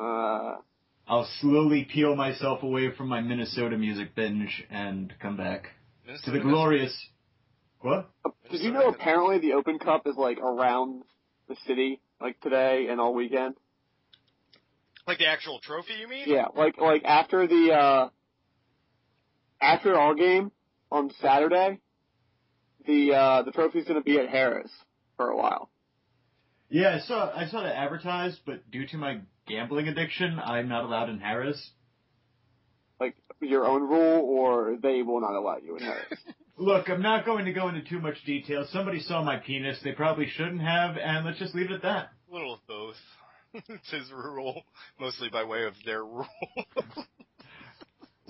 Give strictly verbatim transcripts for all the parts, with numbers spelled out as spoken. Uh, I'll slowly peel myself away from my Minnesota music binge and come back Minnesota to the glorious... Minnesota. What? Minnesota. Did you know apparently the Open Cup is, like, around the city, like, today and all weekend? Like the actual trophy, you mean? Yeah, like, like after the, uh, after our game on Saturday, the, uh, the trophy's gonna be at Harris for a while. Yeah, I saw, I saw it advertised, but due to my gambling addiction, I'm not allowed in Harris. Like, your own rule, or they will not allow you in Harris? Look, I'm not going to go into too much detail. Somebody saw my penis, they probably shouldn't have, and let's just leave it at that. A little of both. It's his rule, mostly by way of their rule.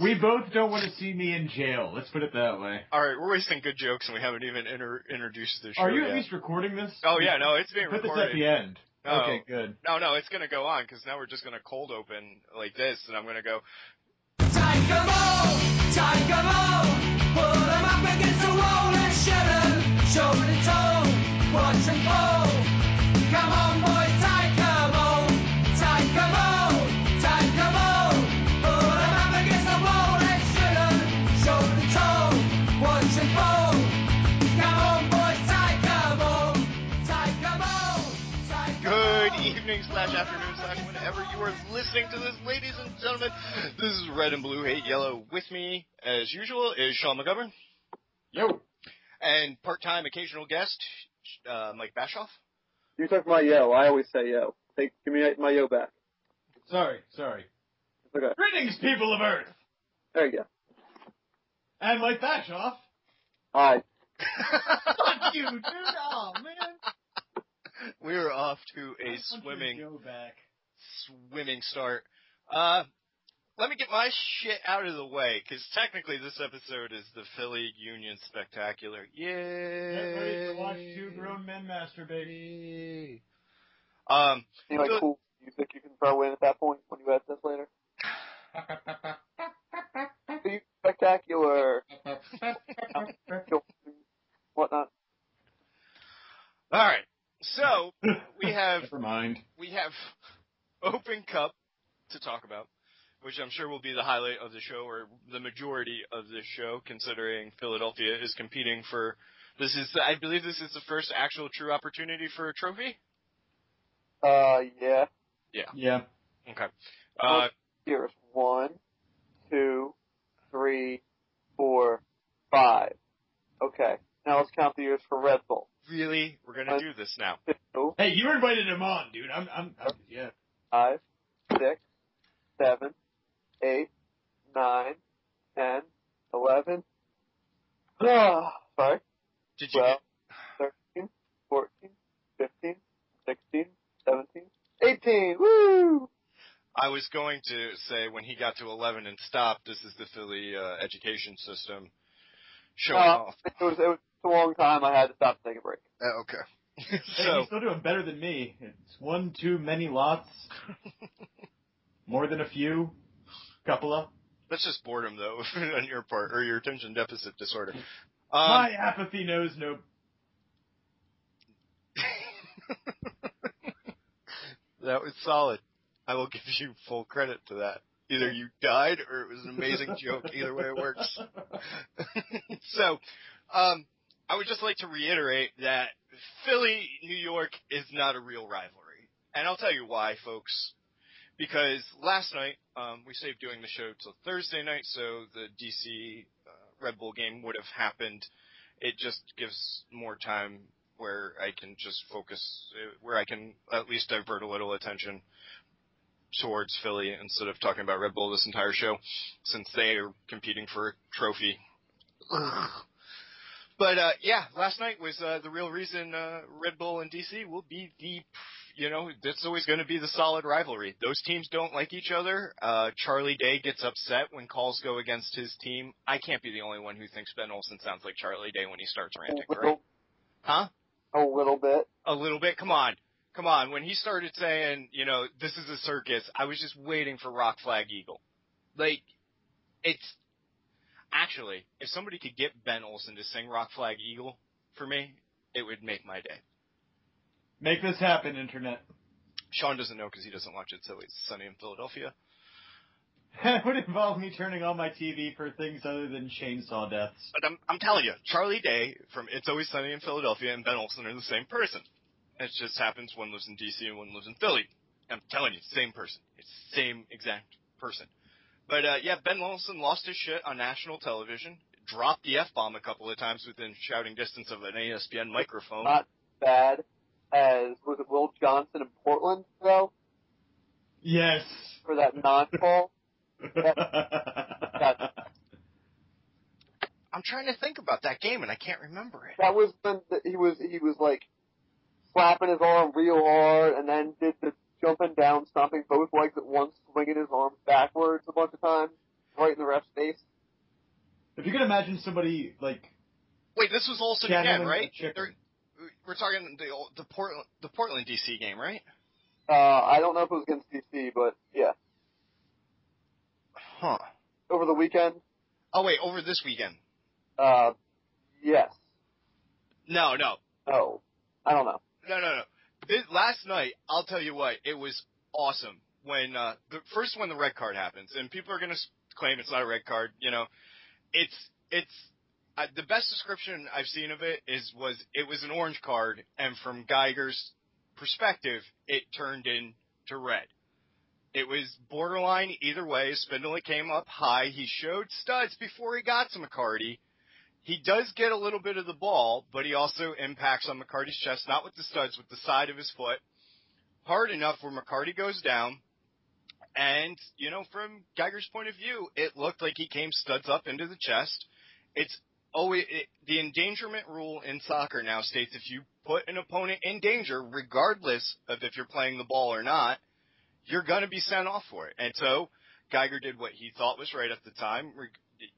We both don't want to see me in jail. Let's put it that way. All right, we're wasting good jokes, and we haven't even inter- introduced the show Are you yet. At least recording this? Oh, yeah, no, it's being put recorded. Put this at the end. No, okay, good. No, no, it's going to go on, because now we're just going to cold open like this, and I'm going to go... Dynamo! Dynamo! Put them up against the wall and shoot them! Show them the tone! Watch them fall! Come on, boys! Slash afternoon slash whenever you are listening to this, ladies and gentlemen, this is Red and Blue Hate Yellow. With me, as usual, is Sean McGovern. Yo. And part-time occasional guest, uh, Mike Bashoff. You took my yo. I always say yo. Take, give me my yo back. Sorry, sorry. Okay. Greetings, people of Earth. There you go. And Mike Bashoff. Hi. Fuck you, dude. Oh, man. We are off to a swimming, swimming start. Uh, let me get my shit out of the way, because technically this episode is the Philly Union Spectacular. Yay! Get ready to watch two grown men masturbate. Um, Any like so, cool music you can throw in at that point when you add this later? Spectacular. Whatnot. All right. So, we have Never mind. we have Open Cup to talk about, which I'm sure will be the highlight of the show, or the majority of this show, considering Philadelphia is competing for, this is, I believe this is the first actual true opportunity for a trophy? Uh, yeah. Yeah. Yeah. Okay. Uh, here's one, two, three, four, five. Okay. Now let's count the years for Red Bull. Really? We're going to do this now. Two, hey, you invited him on, dude. I'm, I'm, I'm, yeah. Five, six, seven, eight, nine, ten, eleven. Ah, sorry. Did you? twelve, get... thirteen, fourteen, fifteen, sixteen, seventeen, eighteen. Woo! I was going to say when he got to eleven and stopped, this is the Philly uh, education system showing uh, off. It was, it was a long time. I had to stop to take a break. Uh, okay. So hey, you're still doing better than me. It's one too many lots. More than a few. Couple of. That's just boredom, though, on your part, or your attention deficit disorder. Um, My apathy knows no... That was solid. I will give you full credit to that. Either you died, or it was an amazing joke. Either way, it works. So, um... I would just like to reiterate that Philly, New York is not a real rivalry. And I'll tell you why, folks. Because last night, um, we saved doing the show till Thursday night, so the D C uh, Red Bull game would have happened. It just gives more time where I can just focus, where I can at least divert a little attention towards Philly instead of talking about Red Bull this entire show, since they are competing for a trophy. Ugh. But, uh, yeah, last night was uh, the real reason uh, Red Bull and D C will be the, you know, that's always going to be the solid rivalry. Those teams don't like each other. Uh, Charlie Day gets upset when calls go against his team. I can't be the only one who thinks Ben Olsen sounds like Charlie Day when he starts ranting, right? Huh? A little bit. A little bit? Come on. Come on. When he started saying, you know, this is a circus, I was just waiting for Rock Flag Eagle. Like, it's... Actually, if somebody could get Ben Olsen to sing Rock Flag Eagle for me, it would make my day. Make this happen, Internet. Sean doesn't know because he doesn't watch It's Always Sunny in Philadelphia. That would involve me turning on my T V for things other than chainsaw deaths. But I'm, I'm telling you, Charlie Day from It's Always Sunny in Philadelphia and Ben Olsen are the same person. It just happens one lives in D C and one lives in Philly. I'm telling you, same person. It's the same exact person. But, uh, yeah, Ben Olsen lost his shit on national television, dropped the F-bomb a couple of times within shouting distance of an E S P N microphone. Not bad as, was it Will Johnson in Portland, though? Yes. For that non-call? I'm trying to think about that game, and I can't remember it. That was when he was, he was like, slapping his arm real hard, and then did the jumping down, stomping both legs at once, swinging his arm backwards a bunch of times, right in the ref's face. If you can imagine somebody, like... Wait, this was Olsen again, right? We're talking the the Portland, the Portland D C game, right? Uh, I don't know if it was against D C, but yeah. Huh. Over the weekend? Oh, wait, over this weekend? Uh, yes. No, no. Oh, I don't know. No, no, no. This, last night, I'll tell you what, it was awesome. When uh, the first when the red card happens, and people are going to claim it's not a red card, you know, it's it's uh, the best description I've seen of it is was it was an orange card, and from Geiger's perspective, it turned into red. It was borderline either way. Spindle came up high. He showed studs before he got to McCarty. He does get a little bit of the ball, but he also impacts on McCarty's chest, not with the studs, with the side of his foot, hard enough where McCarty goes down. And, you know, from Geiger's point of view, it looked like he came studs up into the chest. It's always it, the endangerment rule in soccer now states if you put an opponent in danger, regardless of if you're playing the ball or not, you're going to be sent off for it. And so Geiger did what he thought was right at the time.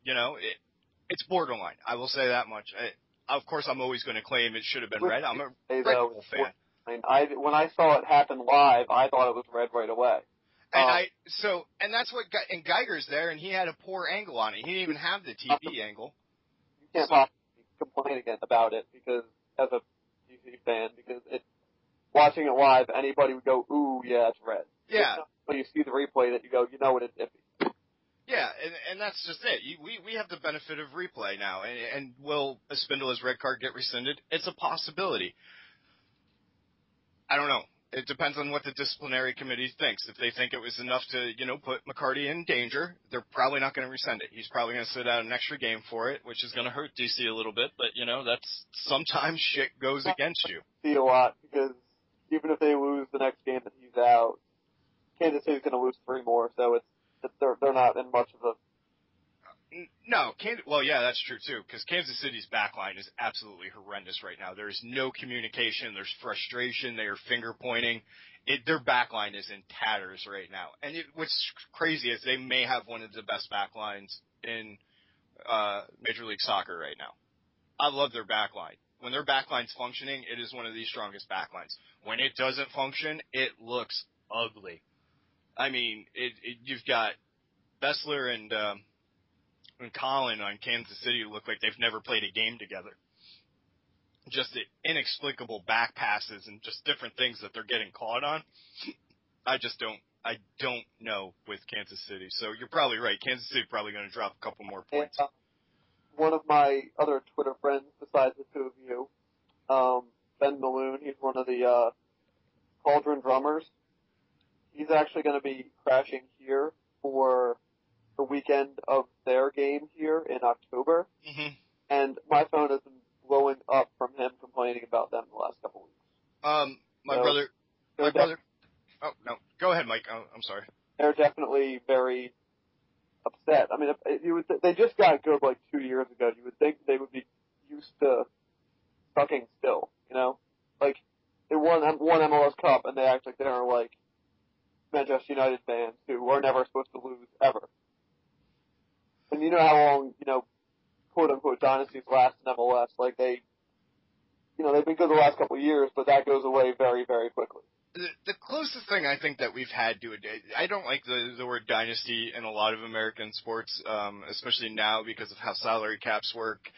You know, it, It's borderline. I will say that much. I, of course, I'm always going to claim it should have been red. I'm a Red Bull fan. I mean, I, when I saw it happen live, I thought it was red right away. And um, I so and that's what and Geiger's there, and he had a poor angle on it. He didn't even have the T V angle. You can't so. possibly complain again about it because as a D C fan, because it, watching it live, anybody would go, "Ooh, yeah, it's red." Yeah. When you see the replay, that you go, you know what it's iffy. Yeah, and, and that's just it. You, we we have the benefit of replay now, and, and will a Spindle's red card get rescinded? It's a possibility. I don't know. It depends on what the disciplinary committee thinks. If they think it was enough to, you know, put McCarty in danger, they're probably not going to rescind it. He's probably going to sit out an extra game for it, which is going to hurt D C a little bit. But you know, that's sometimes shit goes against you. See a lot because even if they lose the next game that he's out, Kansas City's going to lose three more, so it's. They're, they're not in much of a... No. Can, well, yeah, that's true, too, because Kansas City's backline is absolutely horrendous right now. There is no communication. There's frustration. They are finger-pointing. It, their backline is in tatters right now. And it, what's crazy is they may have one of the best backlines in uh, Major League Soccer right now. I love their backline. When their backline's functioning, it is one of the strongest backlines. When it doesn't function, it looks ugly. I mean, it, it, you've got Besler and um, and Collin on Kansas City look like they've never played a game together. Just the inexplicable back passes and just different things that they're getting caught on. I just don't, I don't know with Kansas City. So you're probably right. Kansas City probably going to drop a couple more points. And, uh, one of my other Twitter friends, besides the two of you, um, Ben Maloon, he's one of the uh, Cauldron drummers. He's actually going to be crashing here for the weekend of their game here in October. Mm-hmm. And my phone has been blowing up from him complaining about them the last couple weeks. Um, my so brother, my def- brother. Oh no, go ahead, Mike. Oh, I'm sorry. They're definitely very upset. I mean, if, if you would th- they just got good like two years ago. You would think they would be used to sucking still. You know, like they won one M L S Cup and they act like they're like. Manchester United fans who are never supposed to lose ever. And you know how long, you know, quote-unquote dynasties last in M L S. Like, they, you know, they've been good the last couple of years, but that goes away very, very quickly. The, the closest thing I think that we've had to a – I don't like the, the word dynasty in a lot of American sports, um, especially now because of how salary caps work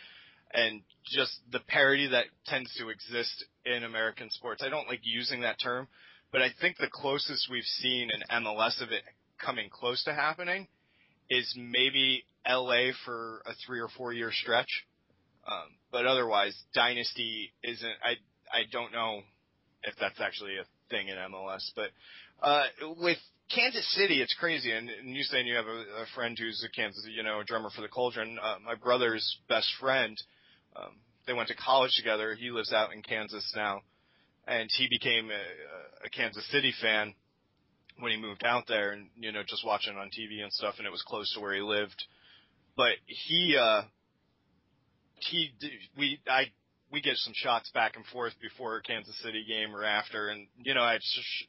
and just the parity that tends to exist in American sports. I don't like using that term. But I think the closest we've seen in M L S of it coming close to happening is maybe L A for a three or four year stretch. Um, but otherwise, Dynasty isn't, I, I don't know if that's actually a thing in M L S, but, uh, with Kansas City, it's crazy. And, and you saying you have a, a friend who's a Kansas, you know, a drummer for the Cauldron. Uh, my brother's best friend, um, they went to college together. He lives out in Kansas now, and he became a, a Kansas City fan when he moved out there, and, you know, just watching it on T V and stuff, and it was close to where he lived. But he, uh, he, we, I, we get some shots back and forth before a Kansas City game or after, and, you know, I sh-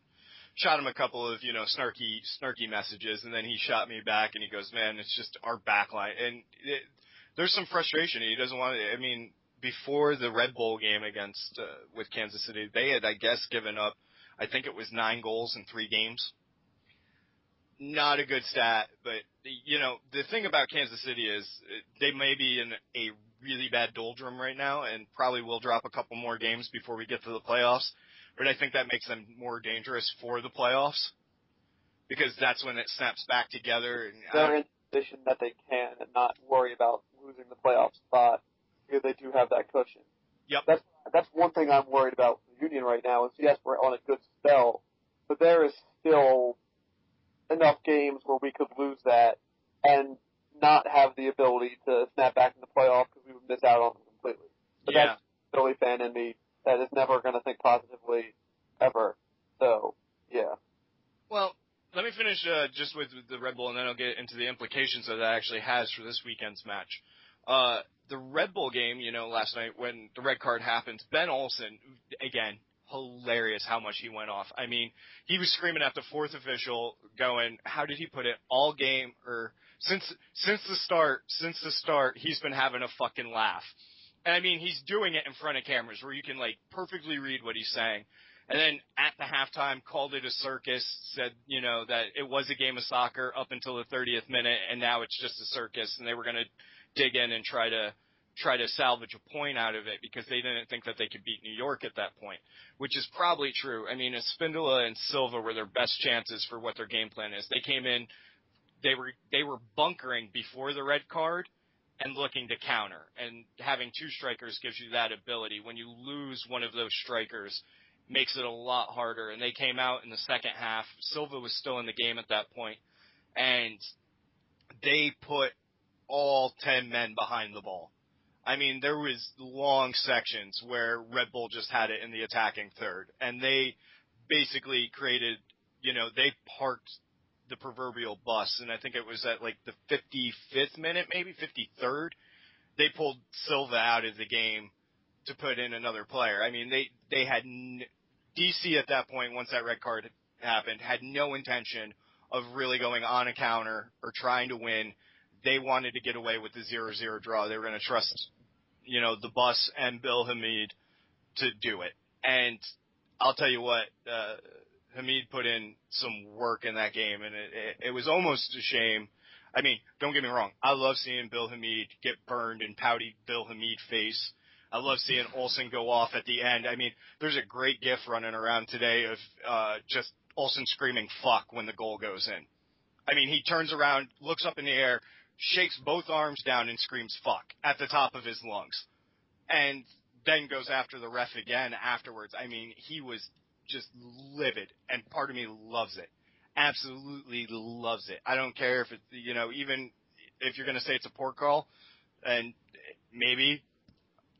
shot him a couple of, you know, snarky, snarky messages, and then he shot me back, and he goes, man, it's just our backline. And it, there's some frustration. He doesn't want to, I mean, before the Red Bull game against, uh, with Kansas City, they had, I guess, given up, I think it was nine goals in three games. Not a good stat, but, you know, the thing about Kansas City is they may be in a really bad doldrum right now and probably will drop a couple more games before we get to the playoffs, but I think that makes them more dangerous for the playoffs because that's when it snaps back together. And they're in a position that they can and not worry about losing the playoff spot because they do have that cushion. Yep. That's that's one thing I'm worried about with the Union right now is, yes, we're on a good spell, but there is still enough games where we could lose that and not have the ability to snap back in the playoffs because we would miss out on them completely. But yeah. That's a Philly fan in me that is never going to think positively ever. So, yeah. Well, let me finish uh, just with, with the Red Bull, and then I'll get into the implications that that actually has for this weekend's match. Uh, the Red Bull game, you know, last night when the red card happens, Ben Olsen, again, hilarious how much he went off. I mean, he was screaming at the fourth official going, how did he put it, all game or since, since the start, since the start, he's been having a fucking laugh. And I mean, he's doing it in front of cameras where you can like perfectly read what he's saying. And then at the halftime called it a circus, said, you know, that it was a game of soccer up until the thirtieth minute. And now it's just a circus, and they were going to dig in and try to try to salvage a point out of it because they didn't think that they could beat New York at that point, which is probably true. I mean, Spindola and Silva were their best chances for what their game plan is. They came in, they were they were bunkering before the red card and looking to counter, and having two strikers gives you that ability. When you lose one of those strikers, makes it a lot harder, and they came out in the second half. Silva was still in the game at that point, and they put all ten men behind the ball. I mean, there was long sections where Red Bull just had it in the attacking third, and they basically created, you know, they parked the proverbial bus, and I think it was at like the fifty-fifth minute, maybe fifty-third, they pulled Silva out of the game to put in another player. I mean, they, they had n- D C at that point, once that red card happened, had no intention of really going on a counter or trying to win. They wanted to get away with the zero zero draw. They were going to trust, you know, the bus and Bill Hamid to do it. And I'll tell you what, uh, Hamid put in some work in that game, and it, it, it was almost a shame. I mean, don't get me wrong. I love seeing Bill Hamid get burned and pouty Bill Hamid face. I love seeing Olsen go off at the end. I mean, there's a great gif running around today of uh, just Olsen screaming fuck when the goal goes in. I mean, he turns around, looks up in the air, shakes both arms down and screams fuck at the top of his lungs, and then goes after the ref again afterwards. I mean, he was just livid, and part of me loves it. Absolutely loves it. I don't care if it's, you know, even if you're going to say it's a poor call, and maybe,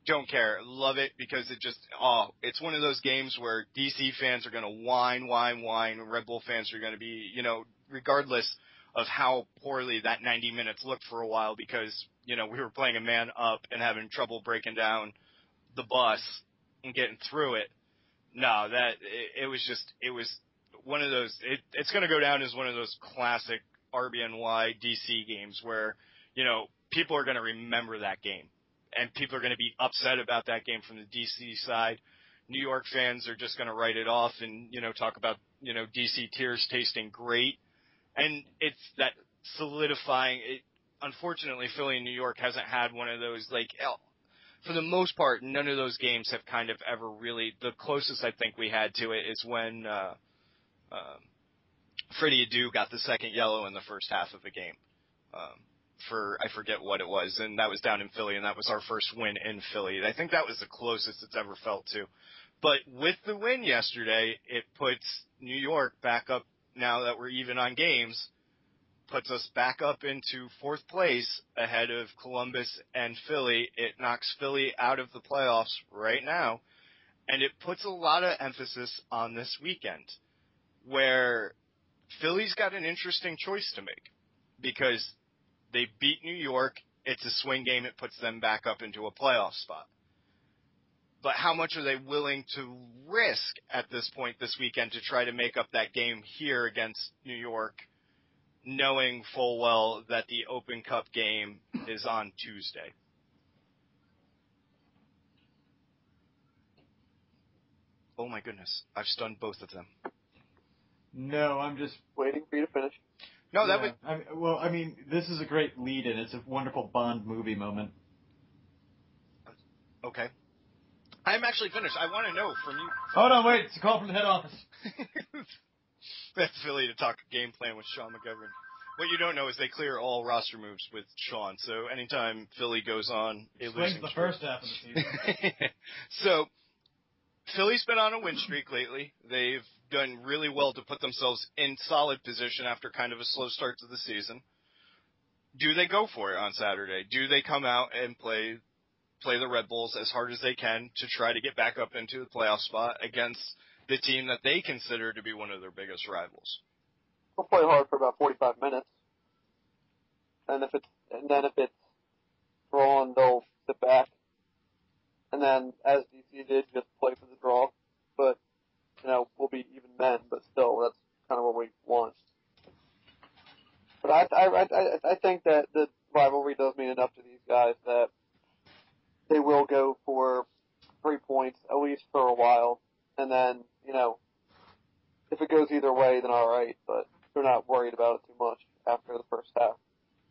don't care. Love it because it just, oh, it's one of those games where D C fans are going to whine, whine, whine, and Red Bull fans are going to be, you know, regardless of how poorly that ninety minutes looked for a while because, you know, we were playing a man up and having trouble breaking down the bus and getting through it. No, that it, it was just it was one of those it, it's going to go down as one of those classic R B N Y D C games where, you know, people are going to remember that game, and people are going to be upset about that game from the D C side. New York fans are just going to write it off and, you know, talk about, you know, D C tears tasting great. And it's that solidifying it. Unfortunately, Philly and New York hasn't had one of those, like, for the most part, none of those games have kind of ever really, the closest I think we had to it is when, uh, um, Freddie Edu got the second yellow in the first half of the game um, for, I forget what it was, and that was down in Philly, and that was our first win in Philly. I think that was the closest it's ever felt to. But with the win yesterday, it puts New York back up, now that we're even on games, puts us back up into fourth place ahead of Columbus and Philly. It knocks Philly out of the playoffs right now, and it puts a lot of emphasis on this weekend, where Philly's got an interesting choice to make because they beat New York. It's a swing game. It puts them back up into a playoff spot. But how much are they willing to risk at this point this weekend to try to make up that game here against New York, knowing full well that the Open Cup game is on Tuesday? Oh, my goodness. I've stunned both of them. No, I'm just waiting for you to finish. No, that yeah. would... I mean, well, I mean, this is a great lead-in. It's a wonderful Bond movie moment. Okay. I'm actually finished. I want to know from you. Hold on, wait. It's a call from the head office. That's Philly to talk game plan with Sean McGovern. What you don't know is they clear all roster moves with Sean. So anytime Philly goes on, it loses the first half of the season. So Philly's been on a win streak lately. They've done really well to put themselves in solid position after kind of a slow start to the season. Do they go for it on Saturday? Do they come out and play? play the Red Bulls as hard as they can to try to get back up into the playoff spot against the team that they consider to be one of their biggest rivals? We'll play hard for about forty-five minutes. And if it's, and then if it's drawn, they'll sit back. And then, as D C did, just play for the draw. But, you know, we'll be even then, but still, that's kind of what we want. But I, I, I, I think that the rivalry does mean enough to these guys that they will go for three points, at least for a while. And then, you know, if it goes either way, then all right. But they're not worried about it too much after the first half.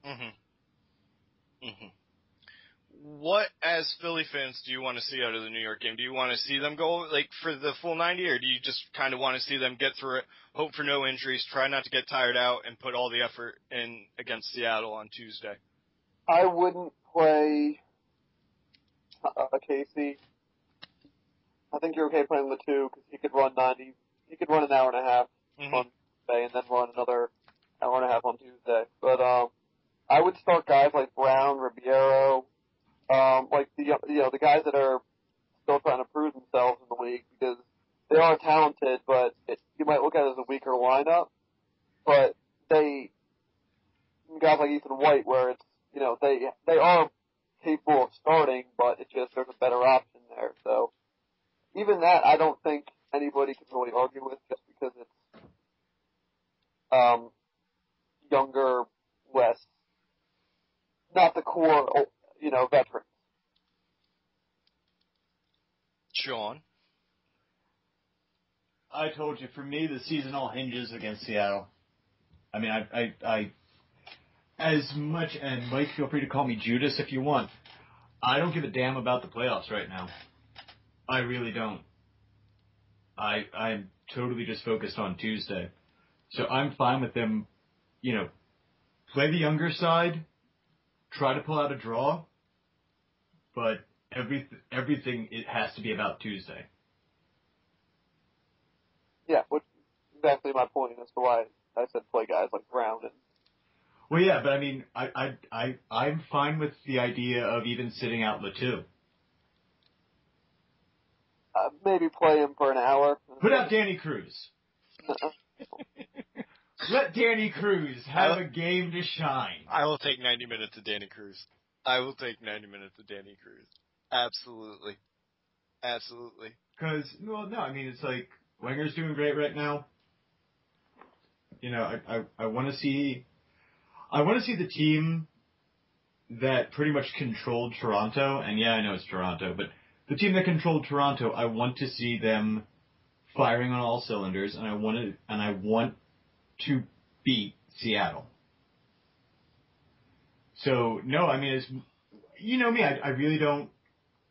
Mm-hmm. Mm-hmm. What, as Philly fans, do you want to see out of the New York game? Do you want to see them go, like, for the full ninety, or do you just kind of want to see them get through it, hope for no injuries, try not to get tired out, and put all the effort in against Seattle on Tuesday? I wouldn't play... Uh, Casey, I think you're okay playing the two because he could run ninety. He could run an hour and a half mm-hmm. on Tuesday and then run another hour and a half on Tuesday. But um, I would start guys like Brown, Ribeiro, um, like the you know the guys that are still trying to prove themselves in the league, because they are talented, but it, you might look at it as a weaker lineup. But they guys like Ethan White, where it's you know they they are capable of starting, but it just there's a better option there. So even that, I don't think anybody can really argue with, just because it's um, younger, less, not the core, you know, veterans. Sean, I told you, for me, the season all hinges against Seattle. I mean, I, I. I As much, and Mike, feel free to call me Judas if you want. I don't give a damn about the playoffs right now. I really don't. I, I'm totally just focused on Tuesday. So I'm fine with them, you know, play the younger side, try to pull out a draw, but every, everything, it has to be about Tuesday. Yeah, which is exactly my point. That's why I said play guys like Brown and Well, yeah, but I mean, I, I, I, I'm fine with the idea of even sitting out Latu. Uh, maybe play him for an hour. Put out Danny Cruz. Let Danny Cruz have a game to shine. I will take ninety minutes of Danny Cruz. I will take ninety minutes of Danny Cruz. Absolutely. Absolutely. Because, well, no, I mean, it's like, Wenger's doing great right now. You know, I, I, I want to see... I want to see the team that pretty much controlled Toronto, and yeah, I know it's Toronto, but the team that controlled Toronto, I want to see them firing on all cylinders, and I want to, and I want to beat Seattle. So, no, I mean, it's, you know me, I, I really don't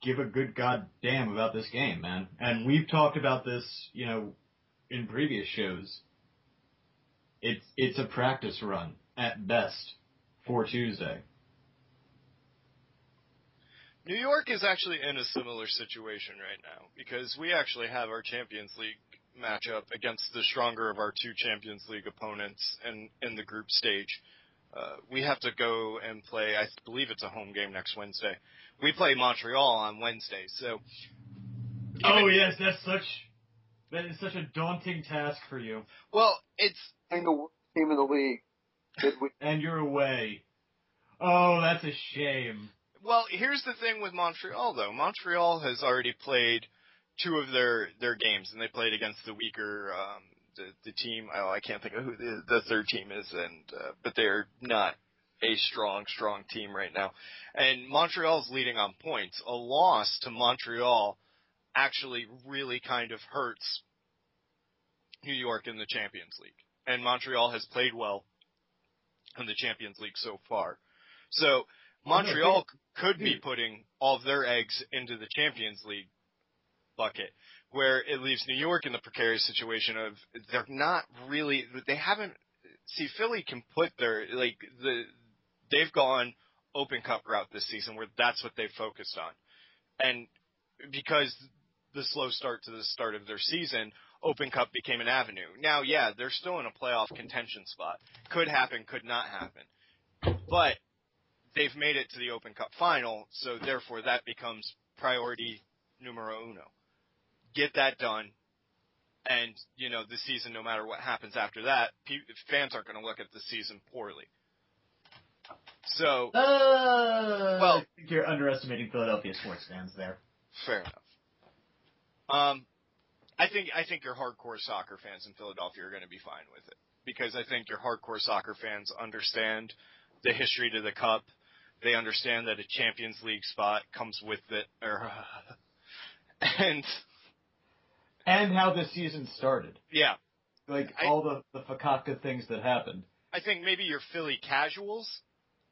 give a good goddamn about this game, man. And we've talked about this, you know, in previous shows. It's it's a practice run at best for Tuesday. New York is actually in a similar situation right now because we actually have our Champions League matchup against the stronger of our two Champions League opponents in, in the group stage. Uh, we have to go and play, I believe it's a home game next Wednesday. We play Montreal on Wednesday, so. Oh, yes, that's such, that is such a daunting task for you. Well, it's. And the worst team in the league. And you're away. Oh, that's a shame. Well, here's the thing with Montreal, though. Montreal has already played two of their, their games, and they played against the weaker um, the, the team. Oh, I can't think of who the, the third team is, and uh, but they're not a strong, strong team right now. And Montreal's leading on points. A loss to Montreal actually really kind of hurts New York in the Champions League. And Montreal has played well in the Champions League so far. So Montreal could be putting all of their eggs into the Champions League bucket, where it leaves New York in the precarious situation of they're not really – they haven't – see, Philly can put their – like the they've gone Open Cup route this season where that's what they focused on. And because the slow start to the start of their season, Open Cup became an avenue. Now, yeah, they're still in a playoff contention spot. Could happen, could not happen. But – they've made it to the Open Cup final, so therefore that becomes priority numero uno. Get that done, and, you know, this season, no matter what happens after that, fans aren't going to look at the season poorly. So, uh, well, I think you're underestimating Philadelphia sports fans there. Fair enough. Um, I think I think your hardcore soccer fans in Philadelphia are going to be fine with it, because I think your hardcore soccer fans understand the history to the cup. They understand that a Champions League spot comes with it, or, uh, and and how the season started. Yeah, like I, all the the fakaka things that happened. I think maybe your Philly casuals,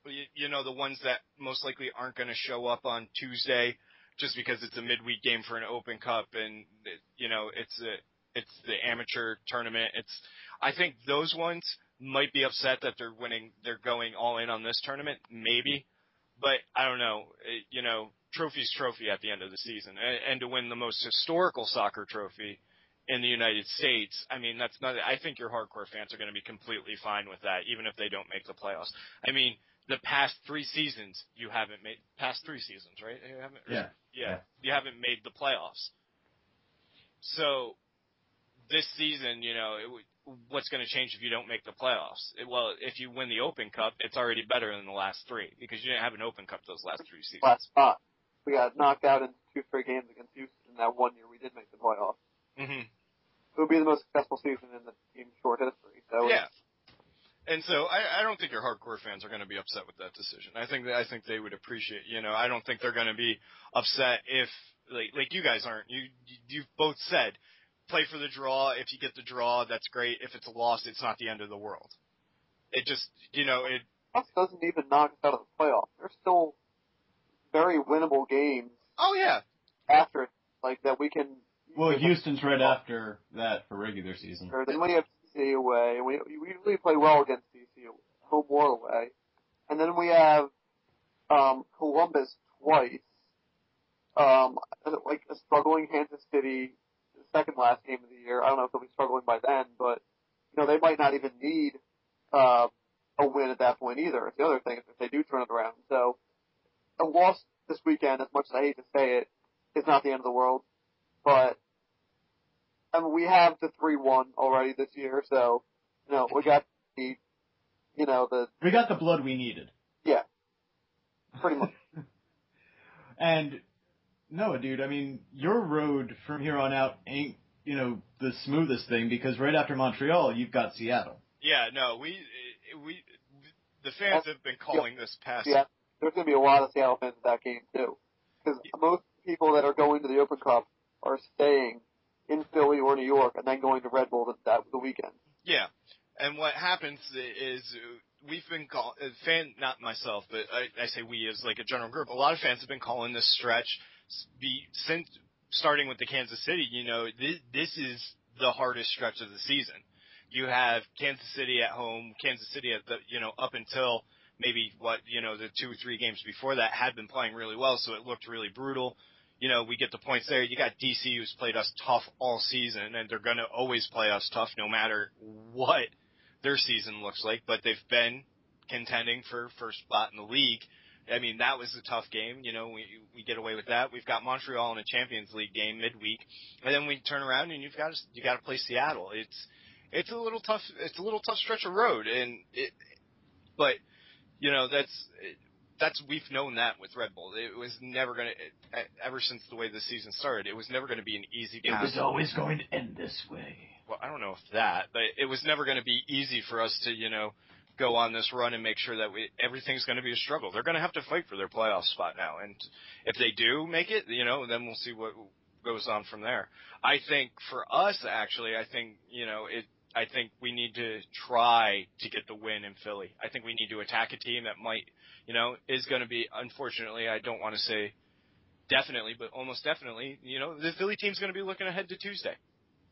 you, you know, the ones that most likely aren't going to show up on Tuesday, just because it's a midweek game for an Open Cup, and it, you know, it's a it's the amateur tournament. It's I think those ones might be upset that they're winning, they're going all in on this tournament, maybe. But I don't know, it, you know, trophy's trophy at the end of the season. And, and to win the most historical soccer trophy in the United States, I mean, that's not, I think your hardcore fans are going to be completely fine with that, even if they don't make the playoffs. I mean, the past three seasons, you haven't made, past three seasons, right? You haven't, yeah. yeah. Yeah. You haven't made the playoffs. So this season, you know, it would, what's going to change if you don't make the playoffs? It, well, if you win the Open Cup, it's already better than the last three because you didn't have an Open Cup those last three seasons. Last spot. We got knocked out in two straight games against Houston that one year we did make the playoffs. Mm-hmm. It would be the most successful season in the team's short history. So yeah. And so I, I don't think your hardcore fans are going to be upset with that decision. I think that, I think they would appreciate, you know, I don't think they're going to be upset if, like, like you guys aren't. You, you've both said, play for the draw. If you get the draw, that's great. If it's a loss, it's not the end of the world. It just, you know, it that doesn't even knock us out of the playoffs. There's still very winnable games. Oh yeah, after like that we can. Well, Houston's right after that for regular season. Sure, then we have D C away. We we really play well against D C home or away, and then we have um, Columbus twice. Um, like a struggling Kansas City. Second last game of the year. I don't know if they'll be struggling by then, but, you know, they might not even need uh, a win at that point either. It's the other thing if they do turn it around. So a loss this weekend, as much as I hate to say it, is not the end of the world. But, I mean, we have the three one already this year, so, you know, we got the, you know, the... We got the blood we needed. Yeah. Pretty much. And... No, dude, I mean, your road from here on out ain't, you know, the smoothest thing because right after Montreal, you've got Seattle. Yeah, no, we, we, the fans have been calling this past. Yeah, there's going to be a lot of Seattle fans at that game, too. Because most people that are going to the Open Cup are staying in Philly or New York and then going to Red Bull that, that the weekend. Yeah, and what happens is we've been call fan, not myself, but I, I say we as like a general group, a lot of fans have been calling this stretch. Be, since starting with the Kansas City, you know, this, this is the hardest stretch of the season you have Kansas City at home. Kansas City at the, you know, up until maybe what, you know, the two or three games before that had been playing really well. So it looked really brutal. You know, we get the points there. You got D C who's played us tough all season, and they're going to always play us tough no matter what their season looks like, but they've been contending for first spot in the league. I mean, that was a tough game. You know, we we get away with that. We've got Montreal in a Champions League game midweek, and then we turn around and you've got to, you got to play Seattle. It's it's a little tough. It's a little tough stretch of road, and it. But you know, that's that's we've known that with Red Bull. It was never going to, ever since the way the season started, it was never going to be an easy game. It was always going to end this way. Well, I don't know if that, but it was never going to be easy for us to, you know, go on this run and make sure that we, everything's going to be a struggle. They're going to have to fight for their playoff spot now. And if they do make it, you know, then we'll see what goes on from there. I think for us, actually, I think, you know, it, I think we need to try to get the win in Philly. I think we need to attack a team that might, you know, is going to be, unfortunately, I don't want to say definitely, but almost definitely, you know, the Philly team's going to be looking ahead to Tuesday.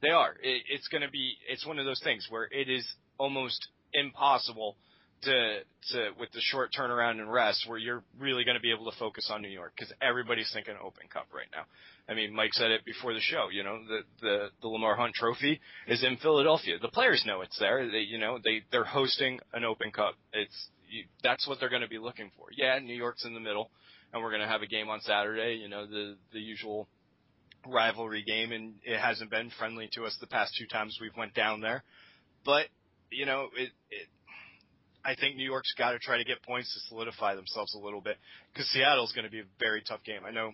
They are. It, it's going to be, it's one of those things where it is almost impossible to to with the short turnaround and rest where you're really going to be able to focus on New York, because everybody's thinking Open Cup right now. I mean, Mike said it before the show, you know, the the, the Lamar Hunt Trophy is in Philadelphia. The players know it's there. They, you know, they, they're hosting an Open Cup. It's you, that's what they're going to be looking for. Yeah, New York's in the middle, and we're going to have a game on Saturday, you know, the, the usual rivalry game, and it hasn't been friendly to us the past two times we've went down there. But, you know, it, it I think New York's got to try to get points to solidify themselves a little bit, because Seattle's going to be a very tough game. I know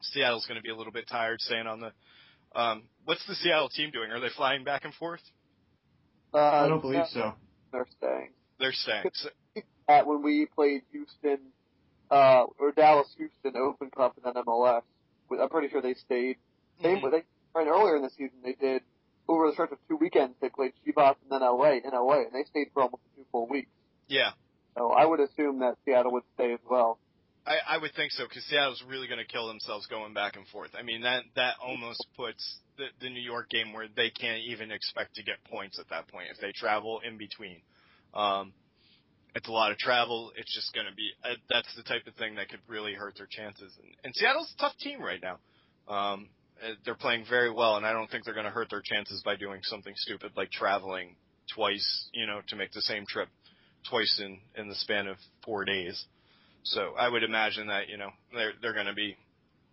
Seattle's going to be a little bit tired staying on the um, – what's the Seattle team doing? Are they flying back and forth? Uh, I don't believe so. They're staying. They're staying. So, at when we played Houston uh, – or Dallas-Houston Open Cup and then M L S, I'm pretty sure they stayed. They, mm-hmm. they right earlier in the season they did – over the stretch of two weekends, they played Chivas and then L A in L A, and they stayed for almost two full weeks. Yeah. So I would assume that Seattle would stay as well. I, I would think so, because Seattle's really going to kill themselves going back and forth. I mean, that, that almost puts the, the New York game where they can't even expect to get points at that point if they travel in between. Um, it's a lot of travel. It's just going to be uh, – that's the type of thing that could really hurt their chances. And, and Seattle's a tough team right now. Um They're playing very well, and I don't think they're going to hurt their chances by doing something stupid like traveling twice, you know, to make the same trip twice in, in the span of four days. So I would imagine that, you know, they're, they're going to be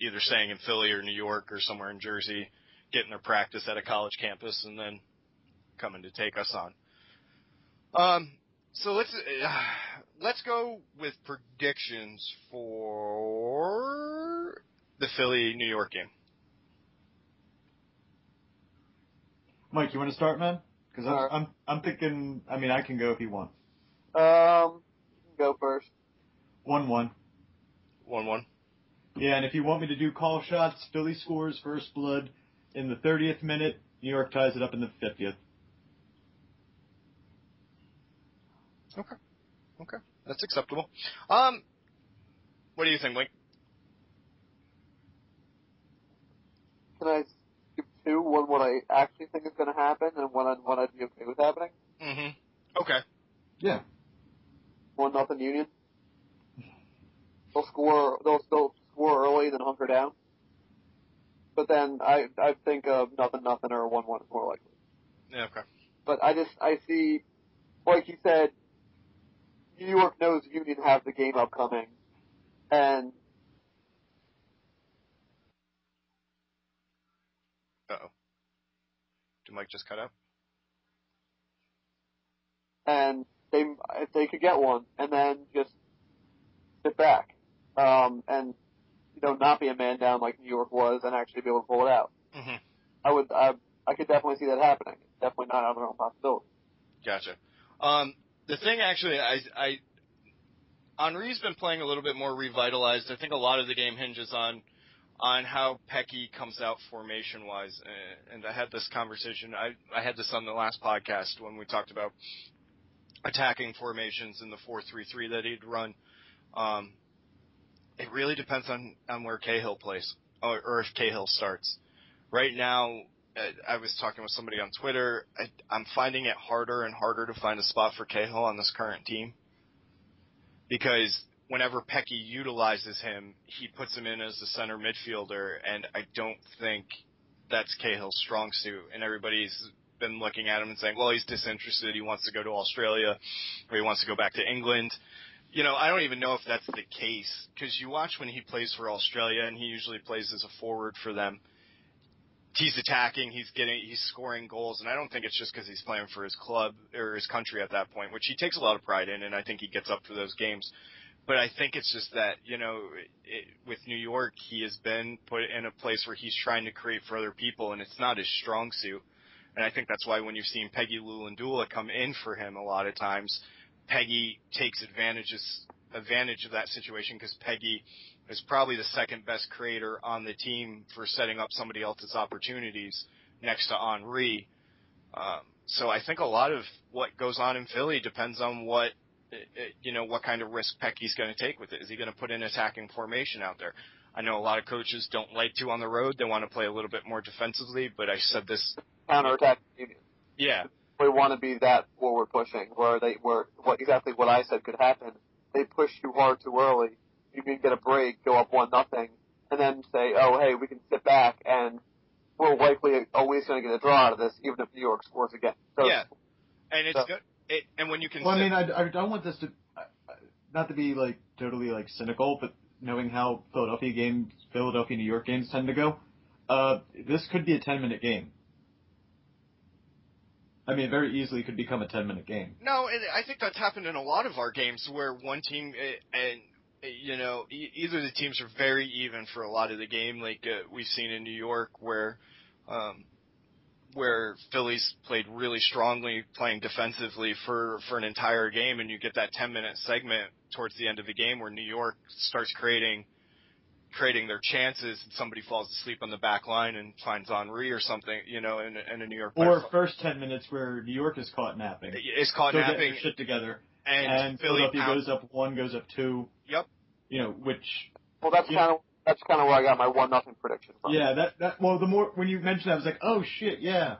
either staying in Philly or New York or somewhere in Jersey, getting their practice at a college campus, and then coming to take us on. Um, so let's uh, let's go with predictions for the Philly-New York game. Mike, you want to start, man? Because I'm, right. I'm I'm thinking. I mean, I can go if you want. Um, go first. One one. One one. Yeah, and if you want me to do call shots, Philly scores first blood in the thirtieth minute. New York ties it up in the fiftieth. Okay. Okay, that's acceptable. Um, what do you think, Mike? Can I? Two, one what I actually think is going to happen, and one on one I'd be okay with happening. Mm-hmm. Okay. Yeah. One nothing Union. They'll score. They'll still score early, then hunker down. But then I I think of nothing nothing or one one is more likely. Yeah. Okay. But I just I see, like you said, New York knows Union have the game upcoming, and. Uh-oh. Did Mike just cut out? And they, if they could get one, and then just sit back, um, and you know, not be a man down like New York was, and actually be able to pull it out. Mm-hmm. I would, I, I could definitely see that happening. It's definitely not out of the realm of possibility. Gotcha. Um, the thing actually, I, I, Henry's been playing a little bit more revitalized. I think a lot of the game hinges on. on how Pecky comes out formation-wise. And I had this conversation. I, I had this on the last podcast when we talked about attacking formations in the four three three that he'd run. Um, it really depends on, on where Cahill plays or, or if Cahill starts. Right now, I was talking with somebody on Twitter. I, I'm finding it harder and harder to find a spot for Cahill on this current team because whenever Pecky utilizes him, he puts him in as a center midfielder, and I don't think that's Cahill's strong suit. And everybody's been looking at him and saying, well, he's disinterested. He wants to go to Australia or he wants to go back to England. You know, I don't even know if that's the case because you watch when he plays for Australia, and he usually plays as a forward for them. He's attacking, he's getting, he's scoring goals, and I don't think it's just because he's playing for his club or his country at that point, which he takes a lot of pride in, and I think he gets up for those games. But I think it's just that, you know, it, with New York, he has been put in a place where he's trying to create for other people, and it's not his strong suit. And I think that's why when you've seen Peggy Lulundula come in for him a lot of times, Peggy takes advantages, advantage of that situation because Peggy is probably the second best creator on the team for setting up somebody else's opportunities next to Henry. Um, so I think a lot of what goes on in Philly depends on what, you know, what kind of risk Pecky's going to take with it. Is he going to put an attacking formation out there? I know a lot of coaches don't like to on the road. They want to play a little bit more defensively, but I said this. Counterattack. Yeah. We want to be that where we're pushing, where they were what exactly what I said could happen. They push too hard too early. You can get a break, go up one nothing, and then say, oh, hey, we can sit back, and we're likely always going to get a draw out of this, even if New York scores again. So, yeah, and it's so. good. It, and when you can Well, sit- I mean, I, I don't want this to – not to be, like, totally, like, cynical, but knowing how Philadelphia games, Philadelphia-New York games tend to go, uh, this could be a ten-minute game. I mean, it very easily could become a ten-minute game. No, and I think that's happened in a lot of our games where one team – and. You know, either the teams are very even for a lot of the game, like uh, we've seen in New York, where um, where Philly's played really strongly, playing defensively for, for an entire game, and you get that ten-minute segment towards the end of the game where New York starts creating creating their chances, and somebody falls asleep on the back line and finds Henry or something, you know, and, and a New York player. Or first ten minutes where New York is caught napping. It's caught so napping. Get your shit together. And, and Philly pound- goes up one, goes up two. Yep. You know, which. Well, that's kind of that's kind of where I got my one nothing prediction from. Yeah, that that. Well, the more when you mentioned that, I was like, oh shit, yeah,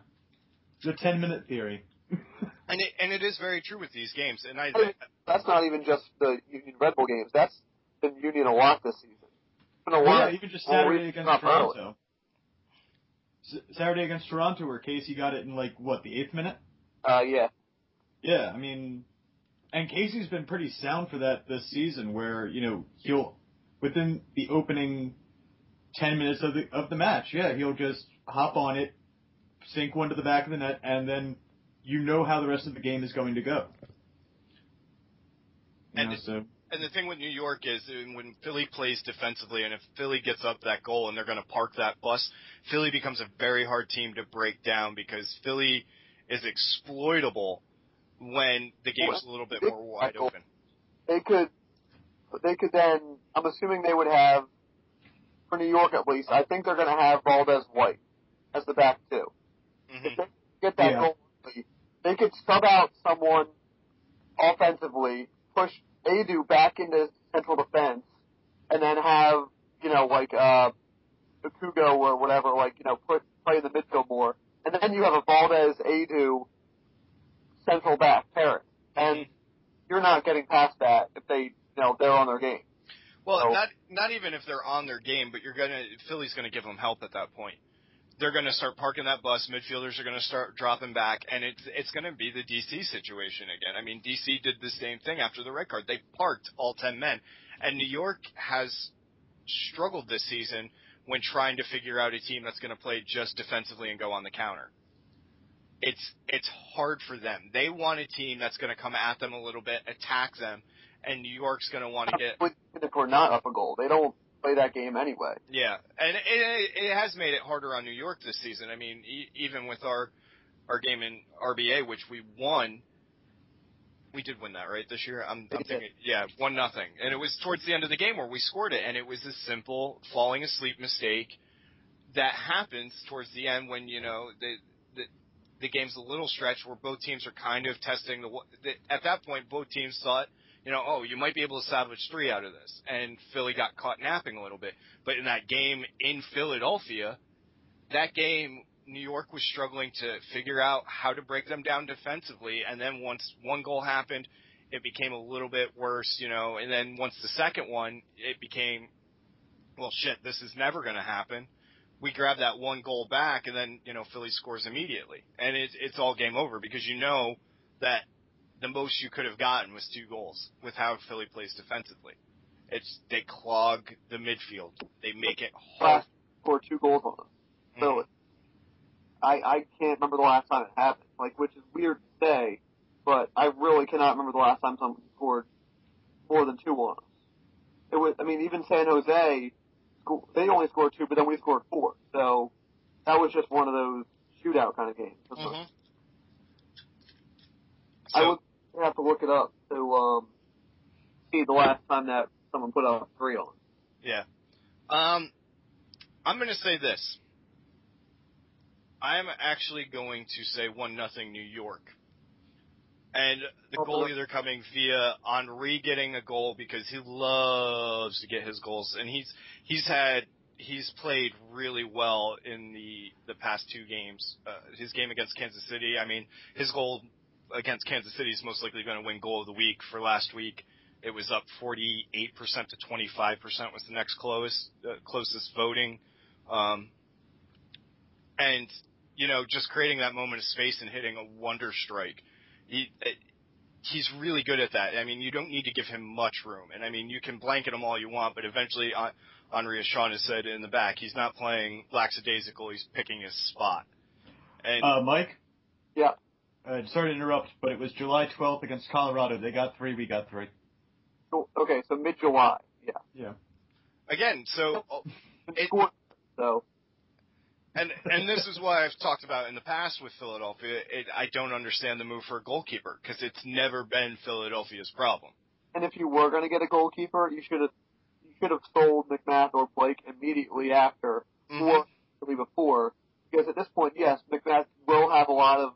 the ten minute theory. and it and it is very true with these games, and I. I mean, that's not even just the Union Red Bull games. That's been Union a lot this season. Been a lot well, yeah, even just Saturday against Toronto. S- Saturday against Toronto, where Casey got it in like what the eighth minute. Uh yeah. Yeah, I mean. And Casey's been pretty sound for that this season where, you know, he'll, within the opening ten minutes of the of the match, yeah, he'll just hop on it, sink one to the back of the net, and then you know how the rest of the game is going to go. You and, know, the, so. and the thing with New York is when Philly plays defensively and if Philly gets up that goal and they're going to park that bus, Philly becomes a very hard team to break down because Philly is exploitable when the game's a little bit more wide open. They could, they could then, I'm assuming they would have, for New York at least, I think they're going to have Valdez White as the back two. Mm-hmm. If they get that yeah. goal, they could sub out someone offensively, push Edu back into central defense, and then have, you know, like, uh, Kugo or whatever, like, you know, put, play in the midfield more. And then you have a Valdez, Edu, central back parent, and mm-hmm. you're not getting past that if they, you know, they're on their game. Well, so. not not even if they're on their game, but you're gonna Philly's gonna give them help at that point. They're gonna start parking that bus. Midfielders are gonna start dropping back, and it's it's gonna be the D C situation again. I mean, D C did the same thing after the red card. They parked all ten men, and New York has struggled this season when trying to figure out a team that's gonna play just defensively and go on the counter. It's it's hard for them. They want a team that's going to come at them a little bit, attack them, and New York's going to want to get. If we're not up a goal, they don't play that game anyway. Yeah, and it, it has made it harder on New York this season. I mean, e- even with our our game in R B A, which we won, we did win that right this year. I'm, I'm thinking, yeah, one nothing, and it was towards the end of the game where we scored it, and it was a simple falling asleep mistake that happens towards the end when you know the. The game's a little stretch where both teams are kind of testing the, the. At that point, both teams thought, you know, oh, you might be able to salvage three out of this, and Philly got caught napping a little bit. But in that game in Philadelphia, that game New York was struggling to figure out how to break them down defensively. And then once one goal happened, it became a little bit worse, you know. And then once the second one, it became, well, shit, this is never going to happen. We grab that one goal back, and then, you know, Philly scores immediately. And it's, it's all game over because you know that the most you could have gotten was two goals with how Philly plays defensively. It's they clog the midfield. They make it hard. Score two goals on them. Philly. Mm. I, I can't remember the last time it happened, like, which is weird to say, but I really cannot remember the last time someone scored more than two on us. It was, I mean, even San Jose, they only scored two, but then we scored four. So that was just one of those shootout kind of games. Mm-hmm. So, I would have to look it up to um, see the last time that someone put out three on. Yeah. Um, I'm going to say this. I'm actually going to say one nothing New York. And the goalies are coming via Henry getting a goal because he loves to get his goals. And he's he's had he's played really well in the, the past two games. Uh, his game against Kansas City, I mean, his goal against Kansas City is most likely going to win goal of the week. For last week, it was up forty-eight percent to twenty-five percent was the next closest, uh, closest voting. Um, and... You know, just creating that moment of space and hitting a wonder strike. He, he's really good at that. I mean, you don't need to give him much room. And, I mean, you can blanket him all you want, but eventually, Henri, as Sean has said in the back, he's not playing lackadaisical. He's picking his spot. And uh, Mike? Yeah. Uh, sorry to interrupt, but it was July twelfth against Colorado. They got three. We got three. Oh, okay, so mid-July. Yeah. Yeah. Again, so... it, so... And and this is why I've talked about in the past with Philadelphia. It, I don't understand the move for a goalkeeper because it's never been Philadelphia's problem. And if you were going to get a goalkeeper, you should have you should have sold McMath or Blake immediately after mm-hmm. or before, because at this point, yes, McMath will have a lot of.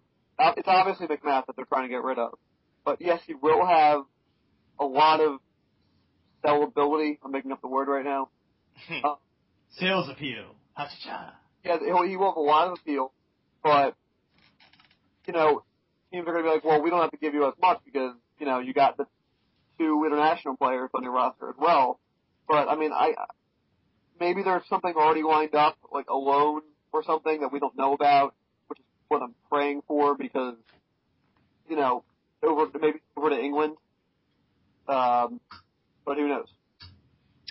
It's obviously McMath that they're trying to get rid of, but yes, he will have a lot of sellability. I'm making up the word right now. uh, Sales appeal. Ha-cha-cha. Yeah, he will have a lot of appeal, but, you know, teams are going to be like, well, we don't have to give you as much because, you know, you got the two international players on your roster as well. But, I mean, I maybe there's something already lined up, like a loan or something that we don't know about, which is what I'm praying for because, you know, over maybe over to England, um, but who knows?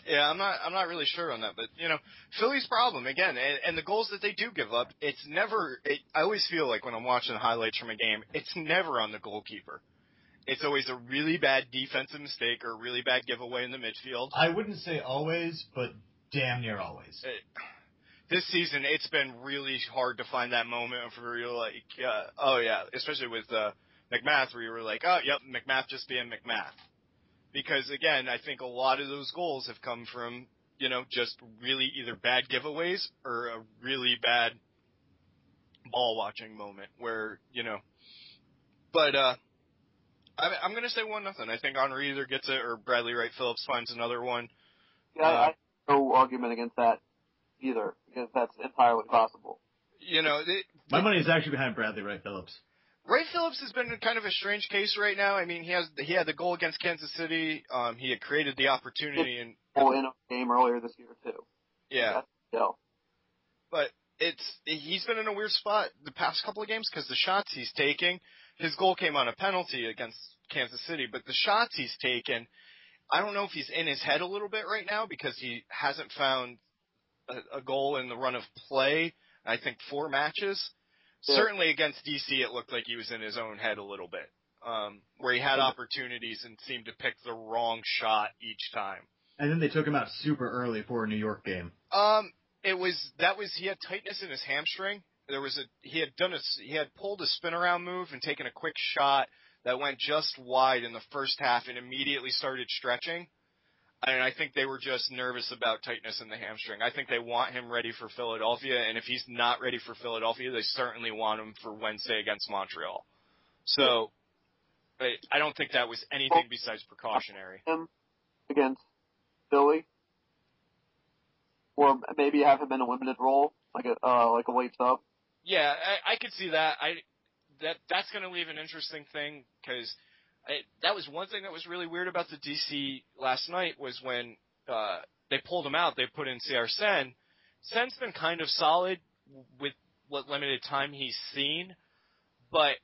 Yeah, I'm not. I'm not really sure on that, but you know, Philly's problem again, and, and the goals that they do give up, it's never. It, I always feel like when I'm watching highlights from a game, it's never on the goalkeeper. It's always a really bad defensive mistake or a really bad giveaway in the midfield. I wouldn't say always, but damn near always. It, this season, it's been really hard to find that moment for you, like, uh, oh yeah, especially with uh, McMath, where you were like, oh yep, McMath just being McMath. Because, again, I think a lot of those goals have come from, you know, just really either bad giveaways or a really bad ball-watching moment where, you know. But uh, I, I'm going to say one nothing. I think Henri either gets it or Bradley Wright Phillips finds another one. Yeah, uh, I have no argument against that either, because that's entirely possible. You know. It, My money is actually behind Bradley Wright Phillips. Ray Phillips has been kind of a strange case right now. I mean, he has he had the goal against Kansas City. Um, he had created the opportunity and goal in a game earlier this year too. Yeah, yeah. But it's he's been in a weird spot the past couple of games because the shots he's taking, his goal came on a penalty against Kansas City, but the shots he's taken, I don't know if he's in his head a little bit right now because he hasn't found a, a goal in the run of play. I think four matches. Certainly against D C, it looked like he was in his own head a little bit, um, where he had opportunities and seemed to pick the wrong shot each time. And then they took him out super early for a New York game. Um, it was that was he had tightness in his hamstring. There was a he had done a he had pulled a spin around move and taken a quick shot that went just wide in the first half and immediately started stretching. And I think they were just nervous about tightness in the hamstring. I think they want him ready for Philadelphia, and if he's not ready for Philadelphia, they certainly want him for Wednesday against Montreal. So I don't think that was anything besides precautionary. Him against Philly, or maybe have him in a limited role, like a uh, like a late sub. Yeah, I, I could see that. I that that's going to leave an interesting thing, because that was one thing that was really weird about the D C last night, was when uh, they pulled him out, they put in C R Sen. Sen's been kind of solid with what limited time he's seen, but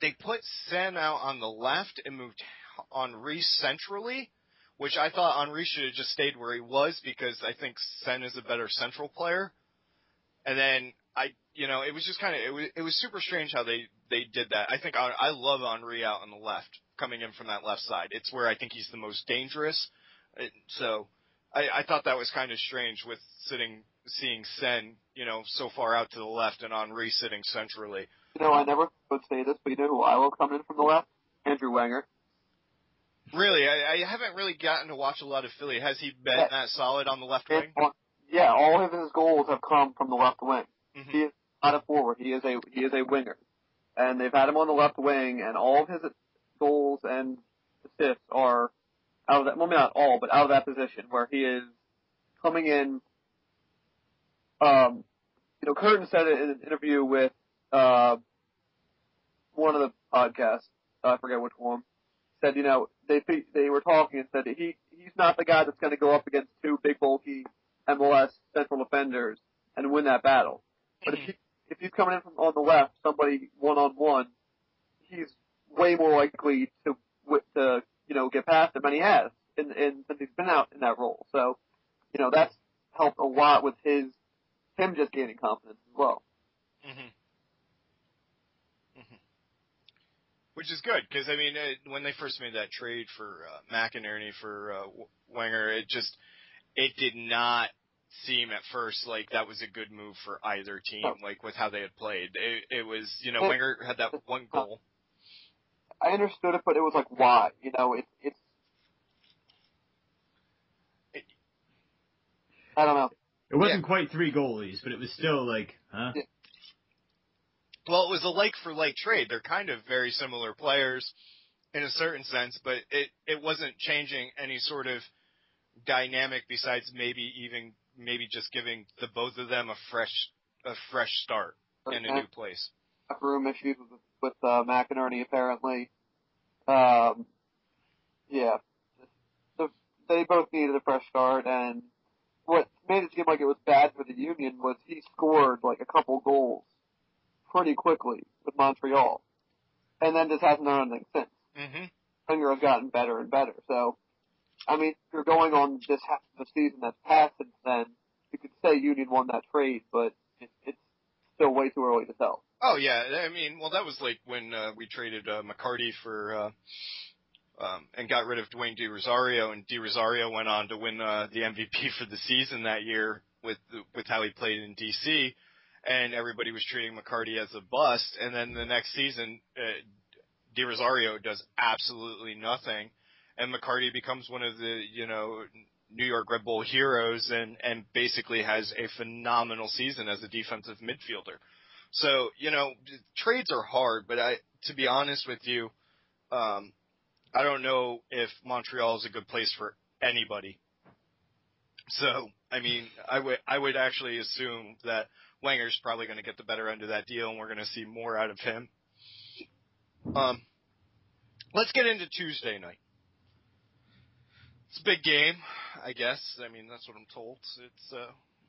they put Sen out on the left and moved Henry centrally, which I thought Henry should have just stayed where he was, because I think Sen is a better central player. And then I, you know, it was just kind of, it was, it was super strange how they, they did that. I think I, I love Henry out on the left, coming in from that left side. It's where I think he's the most dangerous. So I, I thought that was kind of strange, with sitting, seeing Sen, you know, so far out to the left, and Henry sitting centrally. You know, I never would say this, but you know who I will come in from the left? Andrew Wenger. Really? I, I haven't really gotten to watch a lot of Philly. Has he been yeah. that solid on the left wing? Yeah, all of his goals have come from the left wing. Mm-hmm. He is not a forward. He is a he is a winger. And they've had him on the left wing, and all of his goals and assists are out of that, well, maybe not all, but out of that position, where he is coming in. Um, you know, Curtin said it in an interview with uh, one of the podcasts, I forget which one, said, you know, they they were talking and said that he, he's not the guy that's going to go up against two big, bulky M L S central defenders and win that battle. But if, he, if he's coming in from on the left, somebody one-on-one, he's way more likely to, to you know, get past him, and he has in, in, since he's been out in that role. So, you know, that's helped a lot with his him just gaining confidence as well. Mm-hmm. Mm-hmm. Which is good, because, I mean, it, when they first made that trade for uh, McInerney for uh, Wenger, it just – it did not – seem at first like that was a good move for either team, like with how they had played. It, it was, you know, Wenger had that one goal. I understood it, but it was like, why? You know, it, it's... It, I don't know. It wasn't yeah. quite three goalies, but it was still like, huh? Yeah. Well, it was a like-for-like trade. They're kind of very similar players in a certain sense, but it, it wasn't changing any sort of dynamic besides maybe even... maybe just giving the both of them a fresh, a fresh start okay. in a new place. Room issues with, with uh, McInerney apparently. Um, yeah, so they both needed a fresh start, and what made it seem like it was bad for the Union was he scored like a couple goals pretty quickly with Montreal, and then just hasn't done anything since. Mm-hmm. Wenger has gotten better and better, so. I mean, if you're going on this half of the season that's passed since then, you could say Union won that trade, but it, it's still way too early to tell. Oh, yeah. I mean, well, that was like when uh, we traded uh, McCarty for uh, um, and got rid of Dwayne DiRosario, and DiRosario went on to win uh, the M V P for the season that year with with how he played in D C, and everybody was treating McCarty as a bust. And then the next season, uh, DiRosario does absolutely nothing. And McCarty becomes one of the, you know, New York Red Bull heroes, and, and basically has a phenomenal season as a defensive midfielder. So, you know, trades are hard, but I, to be honest with you, um, I don't know if Montreal is a good place for anybody. So, I mean, I would, I would actually assume that Wenger's probably going to get the better end of that deal, and we're going to see more out of him. Um, let's get into Tuesday night. It's a big game, I guess. I mean, that's what I'm told. It's uh,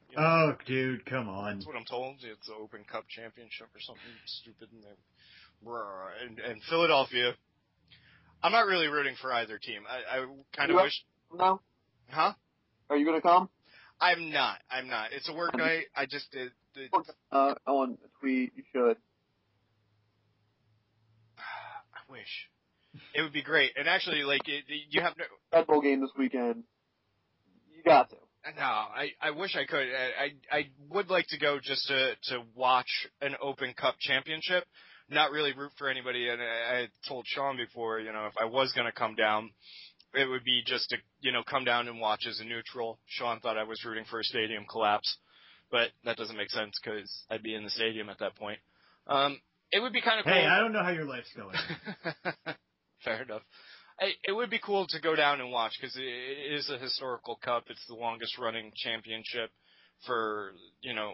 you know, oh, dude, come on. That's what I'm told. It's an Open Cup championship or something stupid. And, they, and, and Philadelphia, I'm not really rooting for either team. I, I kind of wish. No? Huh? Are you going to come? I'm not. I'm not. It's a work night. I just did. Uh, on a tweet, you should. I wish. It would be great. And actually, like, it, you have no... Red Bull game this weekend. You got to. No, I, I wish I could. I, I I would like to go just to, to watch an Open Cup championship, not really root for anybody. And I, I told Sean before, you know, if I was going to come down, it would be just to, you know, come down and watch as a neutral. Sean thought I was rooting for a stadium collapse, but that doesn't make sense because I'd be in the stadium at that point. Um, It would be kind of cool. Hey, I don't know how your life's going. Fair enough. I, it would be cool to go down and watch, because it, it is a historical cup. It's the longest running championship for, you know,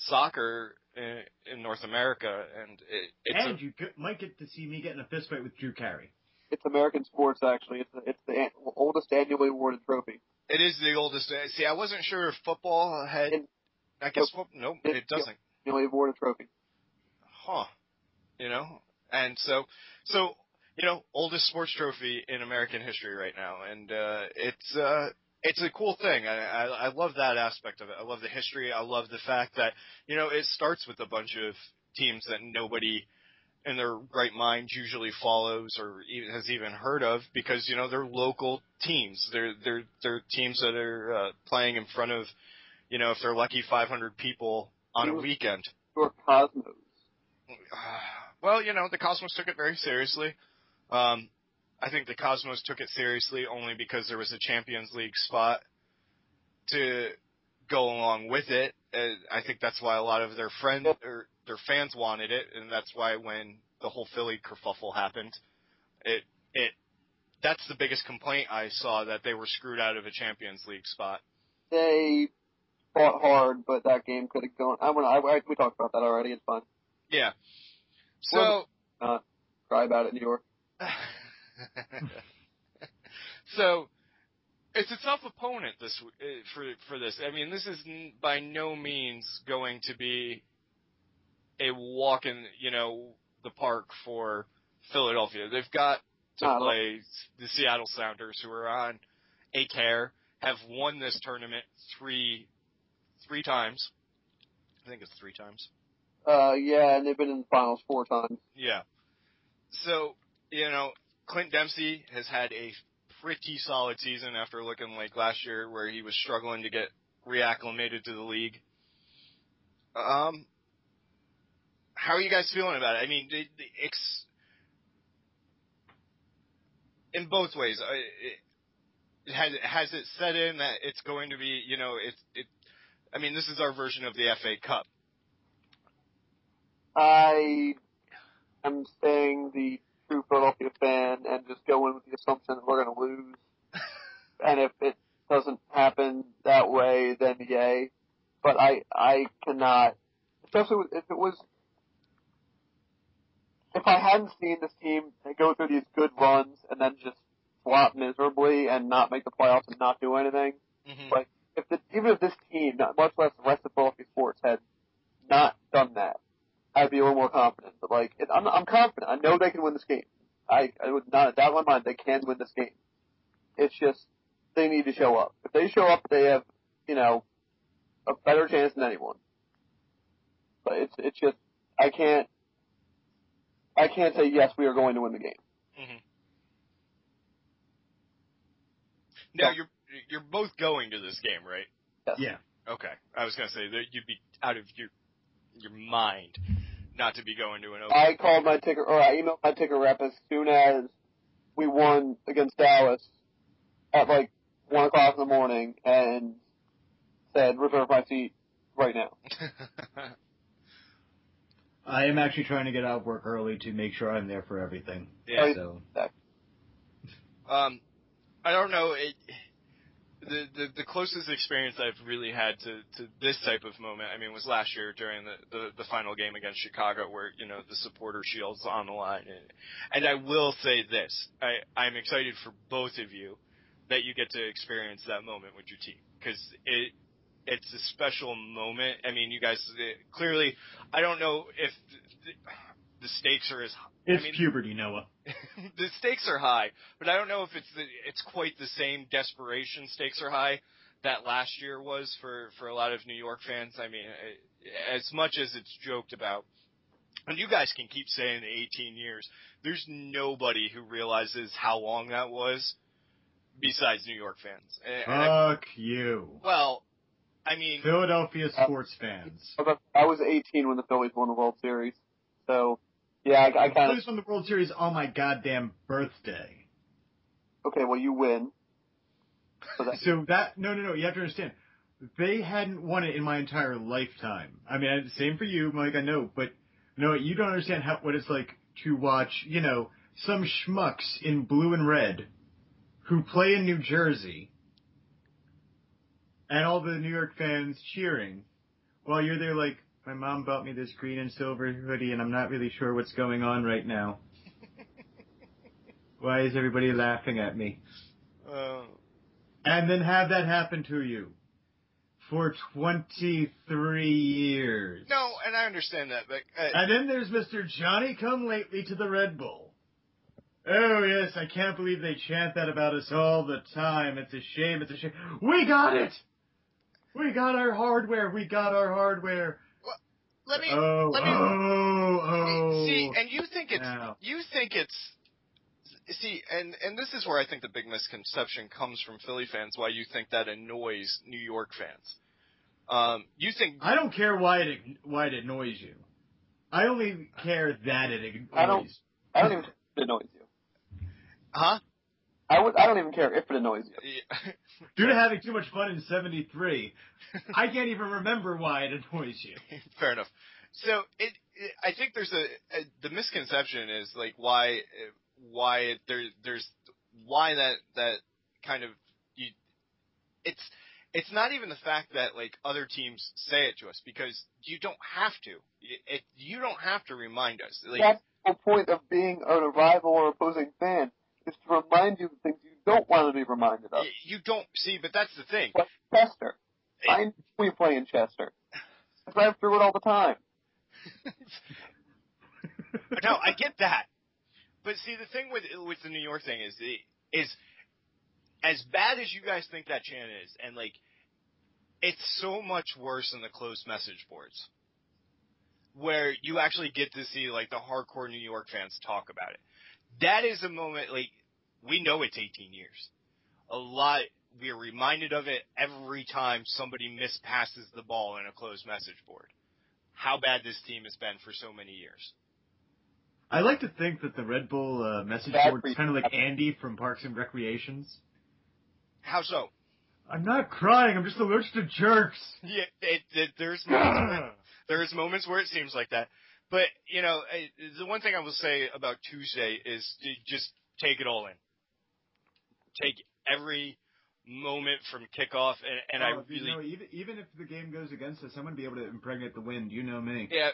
soccer in, in North America, and it, it's and a, you could, might get to see me get in a fist fight with Drew Carey. It's American sports, actually. It's the, it's the oldest annually awarded trophy. It is the oldest. See, I wasn't sure if football had. And, I guess nope, nope it, it doesn't. Annually awarded trophy. Huh. You know, and so, so you know, oldest sports trophy in American history right now, and uh, it's uh, it's a cool thing. I, I I love that aspect of it. I love the history. I love the fact that you know it starts with a bunch of teams that nobody in their right mind usually follows or even has even heard of, because, you know, they're local teams. They're, they're, they're teams that are uh, playing in front of, you know, if they're lucky, five hundred people on a weekend. Or Cosmos. Uh, well, you know, the Cosmos took it very seriously. Um, I think the Cosmos took it seriously only because there was a Champions League spot to go along with it. Uh, I think that's why a lot of their friends or their fans wanted it, and that's why when the whole Philly kerfuffle happened, it it that's the biggest complaint I saw, that they were screwed out of a Champions League spot. They fought hard, but that game could have gone. I want I, I we talked about that already. It's fun. Yeah. So well, uh, cry about it, New York. So. It's a tough opponent this for for this. I mean, this is by no means going to be a walk in, you know, the park for Philadelphia. They've got to play the Seattle Sounders, who are on a tear, have won this tournament three three times. I think it's three times. Uh, yeah, and they've been in the finals four times. Yeah. So, you know, Clint Dempsey has had a pretty solid season after looking like last year where he was struggling to get reacclimated to the league. Um, how are you guys feeling about it? I mean, the, the ex- in both ways, I, it, has, has it set in that it's going to be, you know, it, it, I mean, this is our version of the F A Cup. I am saying the Philadelphia fan and just go in with the assumption that we're going to lose. And if it doesn't happen that way, then yay. But I, I cannot, especially if it was, if I hadn't seen this team go through these good runs and then just flop miserably and not make the playoffs and not do anything. Mm-hmm. But if the, even if this team, not much less the rest of Philadelphia sports, had not done that, I'd be a little more confident, but like, it, I'm, I'm confident. I know they can win this game. I, I would not doubt in my mind they can win this game. It's just, they need to show up. If they show up, they have, you know, a better chance than anyone. But it's, it's just, I can't, I can't say yes, we are going to win the game. Mm-hmm. Now, so, you're, you're both going to this game, right? Yes. Yeah. Okay. I was going to say that you'd be out of your, your mind not to be going to an Open Cup. I called my ticker, or I emailed my ticker rep as soon as we won against Dallas at like one o'clock in the morning and said, reserve my seat right now. I am actually trying to get out of work early to make sure I'm there for everything. Yeah. So. Um, I don't know. It, The, the the closest experience I've really had to, to this type of moment, I mean, was last year during the, the, the final game against Chicago where, you know, the supporter shield's on the line. And, and I will say this. I, I'm excited for both of you that you get to experience that moment with your team because it, it's a special moment. I mean, you guys it, clearly – I don't know if the, the stakes are as high. It's I mean, puberty, Noah. The stakes are high, but I don't know if it's the, it's quite the same desperation stakes are high that last year was for, for a lot of New York fans. I mean, as much as it's joked about, and you guys can keep saying the eighteen years, there's nobody who realizes how long that was besides New York fans. And, Fuck and I, you. Well, I mean. Philadelphia sports I, fans. I was eighteen when the Phillies won the World Series, so. Yeah, I, I kind of. Phillies won the World Series on my goddamn birthday. Okay, well you win. So that, so that no no no you have to understand, they hadn't won it in my entire lifetime. I mean, same for you, Mike. I know, but no, you don't understand how what it's like to watch, you know, some schmucks in blue and red who play in New Jersey, and all the New York fans cheering. while you're there, like, my mom bought me this green and silver hoodie, and I'm not really sure what's going on right now. Why is everybody laughing at me? Uh, and then have that happen to you for twenty-three years. No, and I understand that. But, uh, and then there's Mister Johnny Come Lately to the Red Bull. Oh, yes, I can't believe they chant that about us all the time. It's a shame, it's a shame. We got it! We got our hardware, we got our hardware. Well, let me, oh, let me, oh, oh. See, and you think it's, now. you think it's, see, and, and this is where I think the big misconception comes from Philly fans, why you think that annoys New York fans. Um, you think... I don't care why it, why it annoys you. I only care that it annoys you. I don't, I don't even care if it annoys you. Huh? I, would, I don't even care if it annoys you. Yeah. Due to having too much fun in seventy-three, I can't even remember why it annoys you. Fair enough. So it, it I think there's a, a the misconception is like why why it, there there's why that that kind of you, it's it's not even the fact that like other teams say it to us because you don't have to it, it you don't have to remind us. Like, that's the point of being a rival or opposing fan. Is to remind you of things you don't want to be reminded of. You don't see, but that's the thing. Like Chester, it, I know we play in Chester. I drive through it all the time. No, I get that, but see, the thing with with the New York thing is the, is as bad as you guys think that chant is, and like it's so much worse than the closed message boards, where you actually get to see like the hardcore New York fans talk about it. That is a moment, like, we know it's eighteen years. A lot, we're reminded of it every time somebody mispasses the ball in a closed message board. How bad this team has been for so many years. I like to think that the Red Bull uh, message board is kind of like Andy from Parks and Recreations. How so? I'm not crying, I'm just allergic to jerks. Yeah, it, it, there's, moments, there's moments where it seems like that. But, you know, the one thing I will say about Tuesday is just take it all in. Take every moment from kickoff, and, and oh, I really... You know, even, even if the game goes against us, I'm going to be able to impregnate the wind. You know me. Yeah,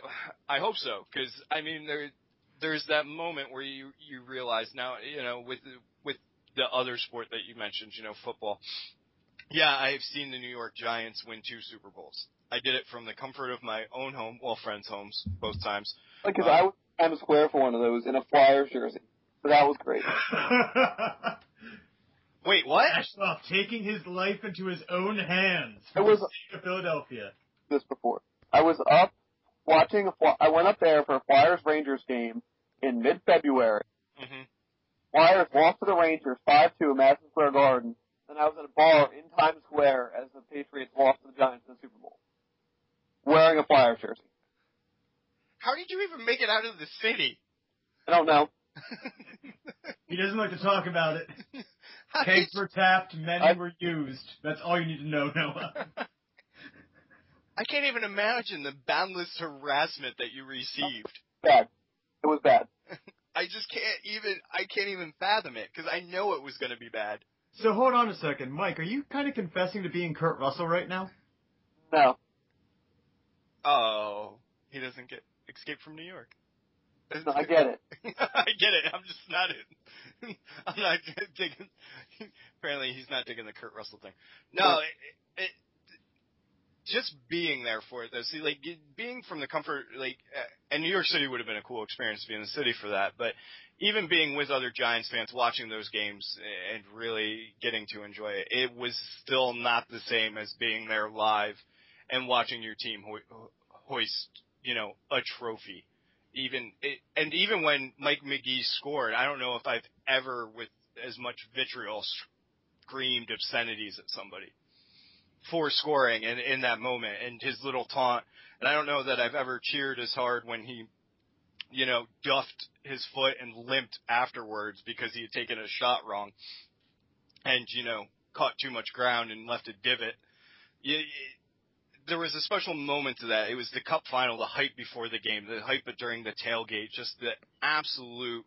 I hope so, because, I mean, there there's that moment where you, you realize now, you know, with, with the other sport that you mentioned, you know, football. Yeah, I've seen the New York Giants win two Super Bowls. I did it from the comfort of my own home, well, friends' homes, both times. Because um, I was in Times Square for one of those in a Flyers jersey. So that was great. Wait, what? Bashoff taking his life into his own hands for was, the sake of Philadelphia. This before. I was up watching a – I went up there for a Flyers-Rangers game in mid-February. Mm-hmm. Flyers lost to the Rangers five two in Madison Square Garden, and I was in a bar in Times Square as the Patriots lost to the Giants in the Super Bowl. Wearing a Flyers jersey. How did you even make it out of the city? I don't know. He doesn't like to talk about it. Cakes were tapped, men I... were used. That's all you need to know, Noah. I can't even imagine the boundless harassment that you received. Bad. It was bad. I just can't even. I can't even fathom it because I know it was going to be bad. So hold on a second, Mike. Are you kind of confessing to being Kurt Russell right now? No. Oh, he doesn't get Escape from New York. No, I get it. I get it. I'm just not in. I'm not digging. Apparently, he's not digging the Kurt Russell thing. No, it, it, just being there for it, though. See, like, being from the comfort, like, and New York City would have been a cool experience to be in the city for that. But even being with other Giants fans, watching those games and really getting to enjoy it, it was still not the same as being there live. And watching your team ho- hoist, you know, a trophy, even it, and even when Mike McGee scored, I don't know if I've ever, with as much vitriol, screamed obscenities at somebody for scoring and in that moment and his little taunt. And I don't know that I've ever cheered as hard when he, you know, duffed his foot and limped afterwards because he had taken a shot wrong, and you know, caught too much ground and left a divot. You, you, There was a special moment to that. It was the cup final, the hype before the game, the hype during the tailgate, just the absolute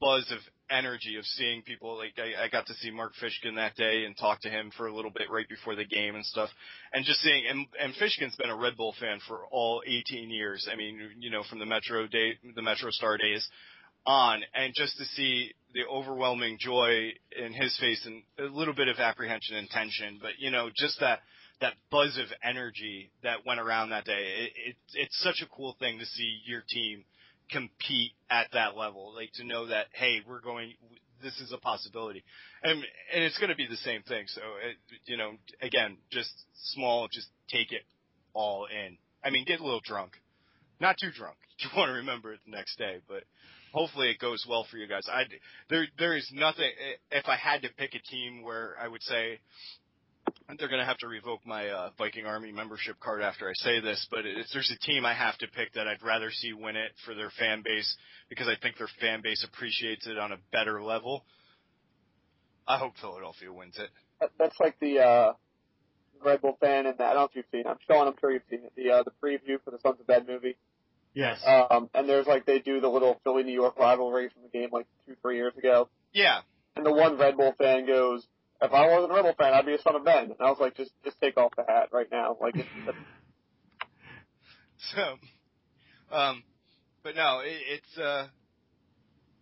buzz of energy of seeing people. Like I, I got to see Mark Fishkin that day and talk to him for a little bit right before the game and stuff, and just seeing and, and Fishkin's been a Red Bull fan for all eighteen years. I mean, you know, from the Metro day, the Metro Star days on, and just to see the overwhelming joy in his face and a little bit of apprehension and tension, but you know, just that that buzz of energy that went around that day. It, it, it's such a cool thing to see your team compete at that level, like to know that, hey, we're going, this is a possibility, and and it's going to be the same thing. So it, you know, again, just small, just take it all in. I mean, get a little drunk, not too drunk, you want to remember it the next day, but hopefully it goes well for you guys. I there there is nothing, if I had to pick a team where I would say they're going to have to revoke my uh, Viking Army membership card after I say this, but if there's a team I have to pick that I'd rather see win it for their fan base, because I think their fan base appreciates it on a better level, I hope Philadelphia wins it. That's like the uh, Red Bull fan, and I don't know if you've seen it. I'm Sean, I'm sure you've seen it. The uh, the preview for the Sons of Ben movie. Yes. Um, and there's like they do the little Philly-New York rivalry from the game like two, three years ago. Yeah. And the one Red Bull fan goes, if I wasn't a Rebel fan, I'd be a Son of Ben. And I was like, just just take off the hat right now. Like, so, um, but no, it, it's uh,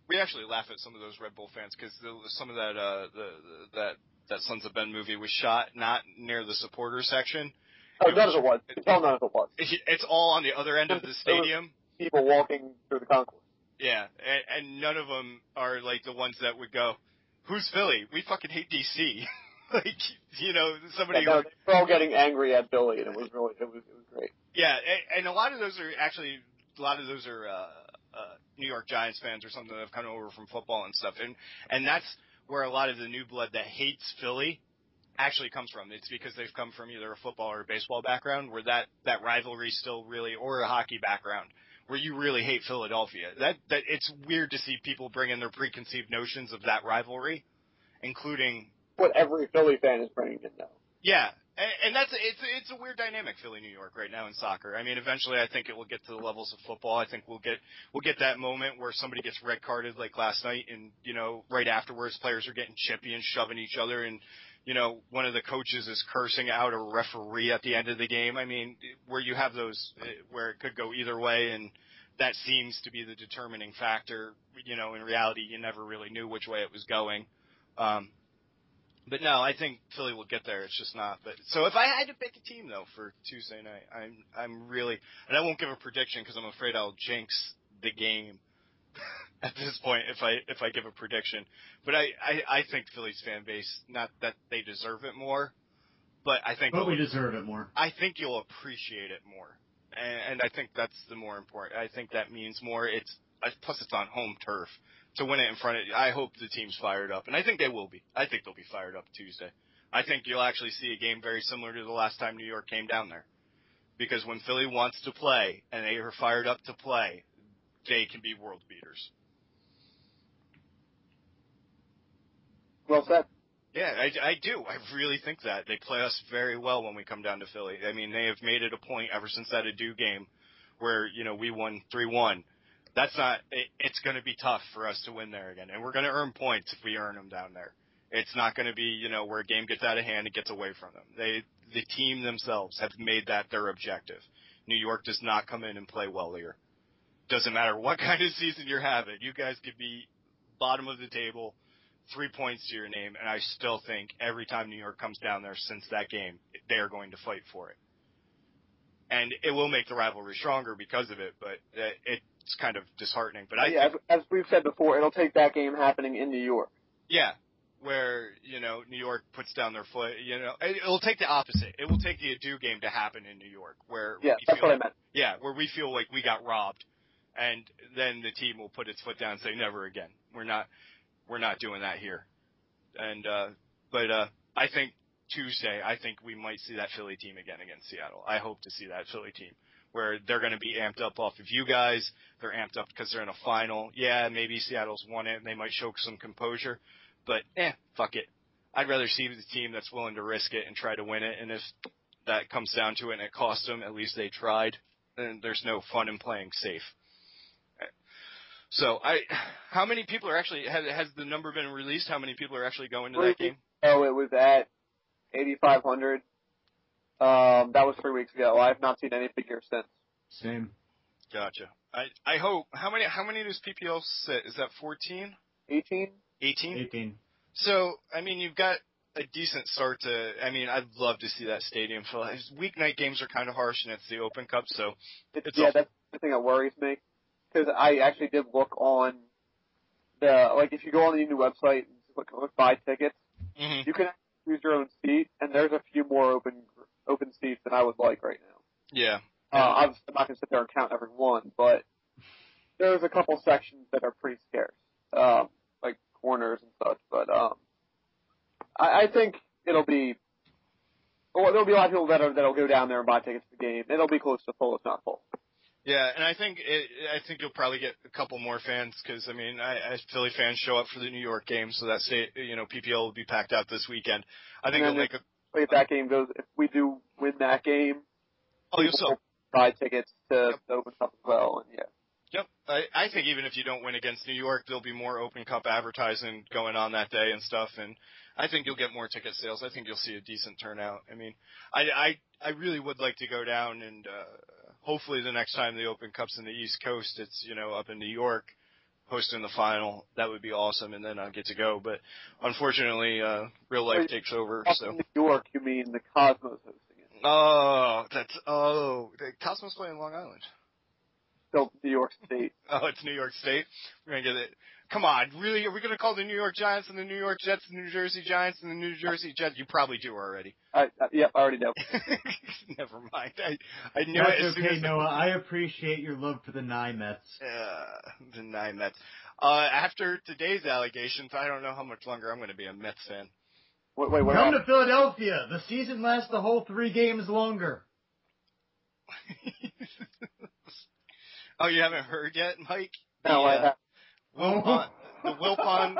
we actually laugh at some of those Red Bull fans because some of that uh, the, the that that Sons of Ben movie was shot not near the supporter section. Oh, it none was, of it was. It's all none of it was. It, it's all on the other end of the stadium. People walking through the concourse. Yeah, and, and none of them are like the ones that would go, who's Philly? We fucking hate D C Like, you know, somebody. Yeah, no, they're all getting angry at Philly, and it was really, it was, it was great. Yeah, and, and a lot of those are actually, a lot of those are uh, uh, New York Giants fans or something that have come over from football and stuff, and and that's where a lot of the new blood that hates Philly actually comes from. It's because they've come from either a football or a baseball background, where that that rivalry still really, or a hockey background, where you really hate Philadelphia. That that it's weird to see people bring in their preconceived notions of that rivalry, including what every Philly fan is bringing in now. Yeah, and, and that's it's it's a weird dynamic, Philly, New York, right now in soccer. I mean, eventually, I think it will get to the levels of football. I think we'll get we'll get that moment where somebody gets red carded, like last night, and you know, right afterwards, players are getting chippy and shoving each other, and you know, one of the coaches is cursing out a referee at the end of the game. I mean, where you have those, where it could go either way, and that seems to be the determining factor. You know, in reality, you never really knew which way it was going. Um, but no, I think Philly will get there. It's just not. But so if I had to pick a team though for Tuesday night, I'm I'm really, and I won't give a prediction because I'm afraid I'll jinx the game at this point, if I if I give a prediction, but I, I, I think Philly's fan base, not that they deserve it more, but I think but we deserve it more. I think you'll appreciate it more, and, and I think that's the more important. I think that means more. It's plus it's on home turf to win it in front of. I hope the team's fired up, and I think they will be. I think they'll be fired up Tuesday. I think you'll actually see a game very similar to the last time New York came down there, because when Philly wants to play and they are fired up to play, they can be world beaters. Well said. Yeah, I, I do. I really think that. They play us very well when we come down to Philly. I mean, they have made it a point ever since that Edu game where, you know, we won three one. That's not it, – it's going to be tough for us to win there again, and we're going to earn points if we earn them down there. It's not going to be, you know, where a game gets out of hand and gets away from them. They, the team themselves have made that their objective. New York does not come in and play well here. Doesn't matter what kind of season you're having. You guys could be bottom of the table, three points to your name, and I still think every time New York comes down there since that game, they are going to fight for it. And it will make the rivalry stronger because of it, but it's kind of disheartening. But I yeah, think, as we've said before, it'll take that game happening in New York. Yeah, where, you know, New York puts down their foot. You know, it'll take the opposite. It will take the Edu game to happen in New York, where yeah, we that's feel, what I meant. Yeah, where we feel like we got robbed. And then the team will put its foot down and say, never again. We're not, we're not doing that here. And, uh, but, uh, I think Tuesday, I think we might see that Philly team again against Seattle. I hope to see that Philly team where they're going to be amped up off of you guys. They're amped up because they're in a final. Yeah, maybe Seattle's won it and they might show some composure, but eh, fuck it. I'd rather see the team that's willing to risk it and try to win it. And if that comes down to it and it costs them, at least they tried. And there's no fun in playing safe. So I, how many people are actually, has, has the number been released? How many people are actually going to that game? Oh, it was at eighty-five hundred. Um, that was three weeks ago. I have not seen any figure since. Same. Gotcha. I, I hope, how many, how many does P P L sit? Is that fourteen? eighteen? eighteen? eighteen. So, I mean, you've got a decent start to, I mean, I'd love to see that stadium fill. Weeknight games are kind of harsh, and it's the Open Cup, so. It's, it's yeah, awful. That's the thing that worries me. Because I actually did look on the, like, if you go on the new website and look, look buy tickets, mm-hmm. you can choose your own seat, and there's a few more open open seats than I would like right now. Yeah. Uh, I'm not going to sit there and count every one, but there's a couple sections that are pretty scarce, um, like corners and such. But um, I, I think it'll be, well, there'll be a lot of people that are, that'll go down there and buy tickets to the game. It'll be close to full, if not full. Yeah, and I think it, I think you'll probably get a couple more fans because, I mean, I, I, Philly fans show up for the New York game, so that state, you know, P P L will be packed out this weekend. I think it'll make a – If that game goes – if we do win that game, oh, you'll sell. Buy tickets to yep. the Open Cup as well, and yeah. Yep. I, I think even if you don't win against New York, there'll be more Open Cup advertising going on that day and stuff, and I think you'll get more ticket sales. I think you'll see a decent turnout. I mean, I, I, I really would like to go down and uh, – hopefully the next time the Open Cup's in the East Coast, it's, you know, up in New York, hosting the final. That would be awesome, and then I'll get to go. But unfortunately, uh, real life takes over. So in New York, you mean the Cosmos hosting it? Oh, that's oh, the Cosmos play in Long Island. Still New York State. Oh, it's New York State. We're gonna get it. Come on, really? Are we gonna call the New York Giants and the New York Jets the New Jersey Giants and the New Jersey Jets? You probably do already. I, I, yeah, I already know. Never mind. I, I knew That's it. As okay, soon as Noah. I appreciate your love for the Nye Mets. Uh, the Nye Mets. Uh, after today's allegations, I don't know how much longer I'm going to be a Mets fan. Wait, wait, wait, Come to Philadelphia. The season lasts the whole three games longer. Oh, you haven't heard yet, Mike? No, the, I haven't. Wilpon, the Wilpon,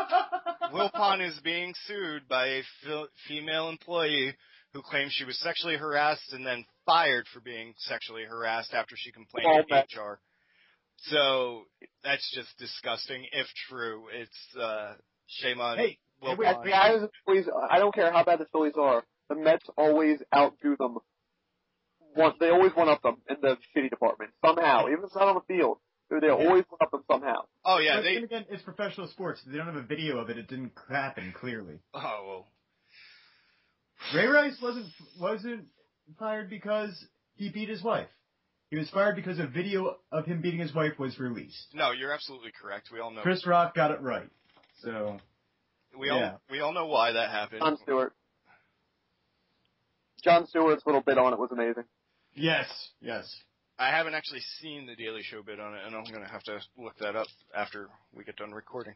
Wilpon is being sued by a f- female employee who claims she was sexually harassed and then fired for being sexually harassed after she complained oh, to that. H R. So that's just disgusting. If true, it's uh, shame on hey, Wilpon. Hey, I, always, I don't care how bad the Phillies are. The Mets always outdo them. Once, they always one up them in the shitty department somehow, even if it's not on the field. They always yeah. up them somehow. Oh, yeah. But they, again, it's professional sports. They don't have a video of it. It didn't happen, clearly. Oh. Ray Rice wasn't wasn't fired because he beat his wife. He was fired because a video of him beating his wife was released. No, you're absolutely correct. We all know. Chris Rock got it right. So, we yeah. all we all know why that happened. John Stewart. John Stewart's little bit on it was amazing. Yes, yes. I haven't actually seen the Daily Show bit on it, and I'm going to have to look that up after we get done recording.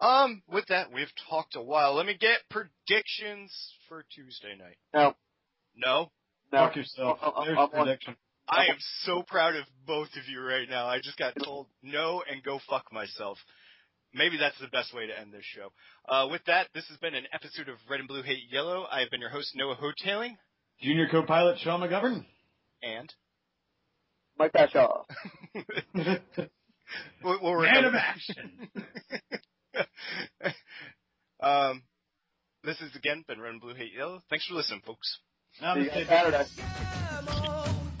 Um, with that, we've talked a while. Let me get predictions for Tuesday night. No. No? No. Fuck yourself. I'll, I'll, I'll, prediction. I am so proud of both of you right now. I just got told no and go fuck myself. Maybe that's the best way to end this show. Uh, with that, this has been an episode of Red and Blue Hate Yellow. I have been your host, Noah Hotaling. Junior co-pilot, Sean McGovern. And... Mike Bashoff. we'll, we'll Man of action. um, this has again been Red and Blue Hate Yellow. Thanks for listening, folks. See you guys Saturday.